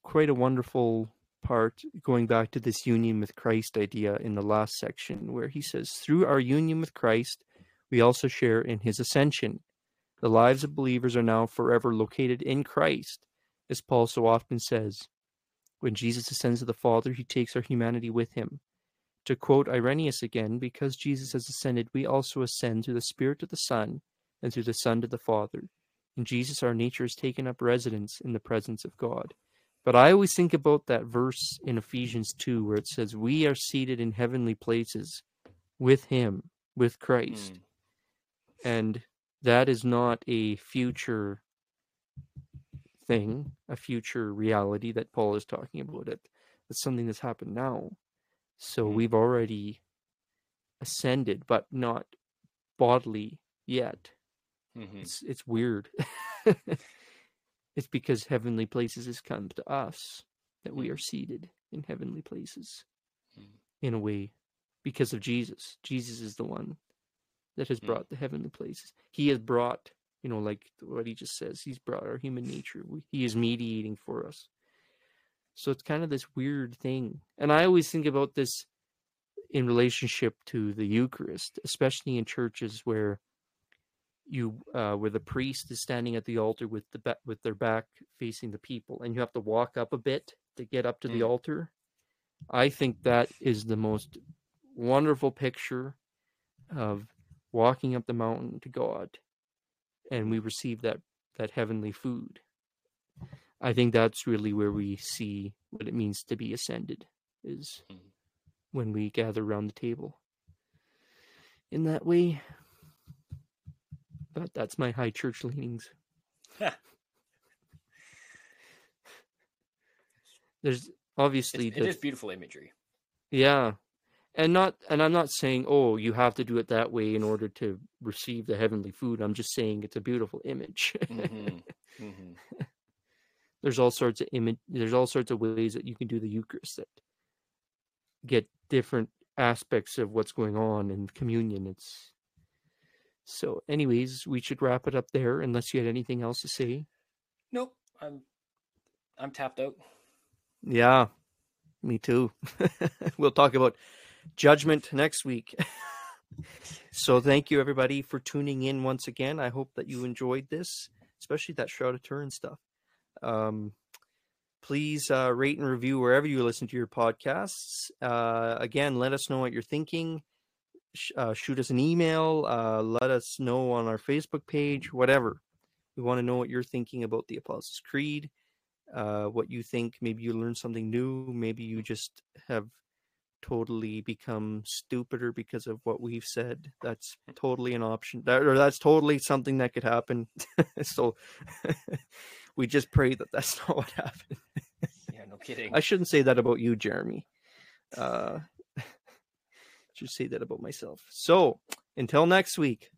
quite a wonderful part, going back to this union with Christ idea in the last section, where he says, through our union with Christ, we also share in his ascension. The lives of believers are now forever located in Christ. As Paul so often says, when Jesus ascends to the Father, he takes our humanity with him. To quote Irenaeus again, because Jesus has ascended, we also ascend through the Spirit to the Son, and through the Son to the Father. In Jesus, our nature has taken up residence in the presence of God. But I always think about that verse in Ephesians 2, where it says, we are seated in heavenly places with him, with Christ. And that is not a future thing, a future reality that Paul is talking about. It's something that's happened now. So we've already ascended, but not bodily yet. It's weird. It's because heavenly places has come to us, that we are seated in heavenly places in a way because of Jesus. Jesus is the one that has brought the heavenly places. He has brought, like what he just says, he's brought our human nature. He is mediating for us. So it's kind of this weird thing. And I always think about this in relationship to the Eucharist, especially in churches where the priest is standing at the altar with their back facing the people, and you have to walk up a bit to get up to the altar. I think that is the most wonderful picture of walking up the mountain to God, and we receive that heavenly food. I think that's really where we see what it means to be ascended, is when we gather around the table in that way. But that's my high church leanings. There's obviously it is beautiful imagery. Yeah. And I'm not saying, you have to do it that way in order to receive the heavenly food. I'm just saying it's a beautiful image. There's all sorts of ways that you can do the Eucharist that get different aspects of what's going on in communion. So anyways, we should wrap it up there, unless you had anything else to say. Nope. I'm tapped out. Yeah. Me too. We'll talk about judgment next week. So thank you, everybody, for tuning in once again. I hope that you enjoyed this, especially that Shroud of Turin stuff. Please rate and review wherever you listen to your podcasts. Again, let us know what you're thinking. Shoot us an email. Let us know on our Facebook page, whatever. We want to know what you're thinking about the Apostles' Creed, what you think. Maybe you learned something new. Maybe you just have totally become stupider because of what we've said. That's totally an option. That's totally something that could happen. So we just pray that that's not what happened. Yeah, no kidding. I shouldn't say that about you, Jeremy. I should say that about myself. So until next week.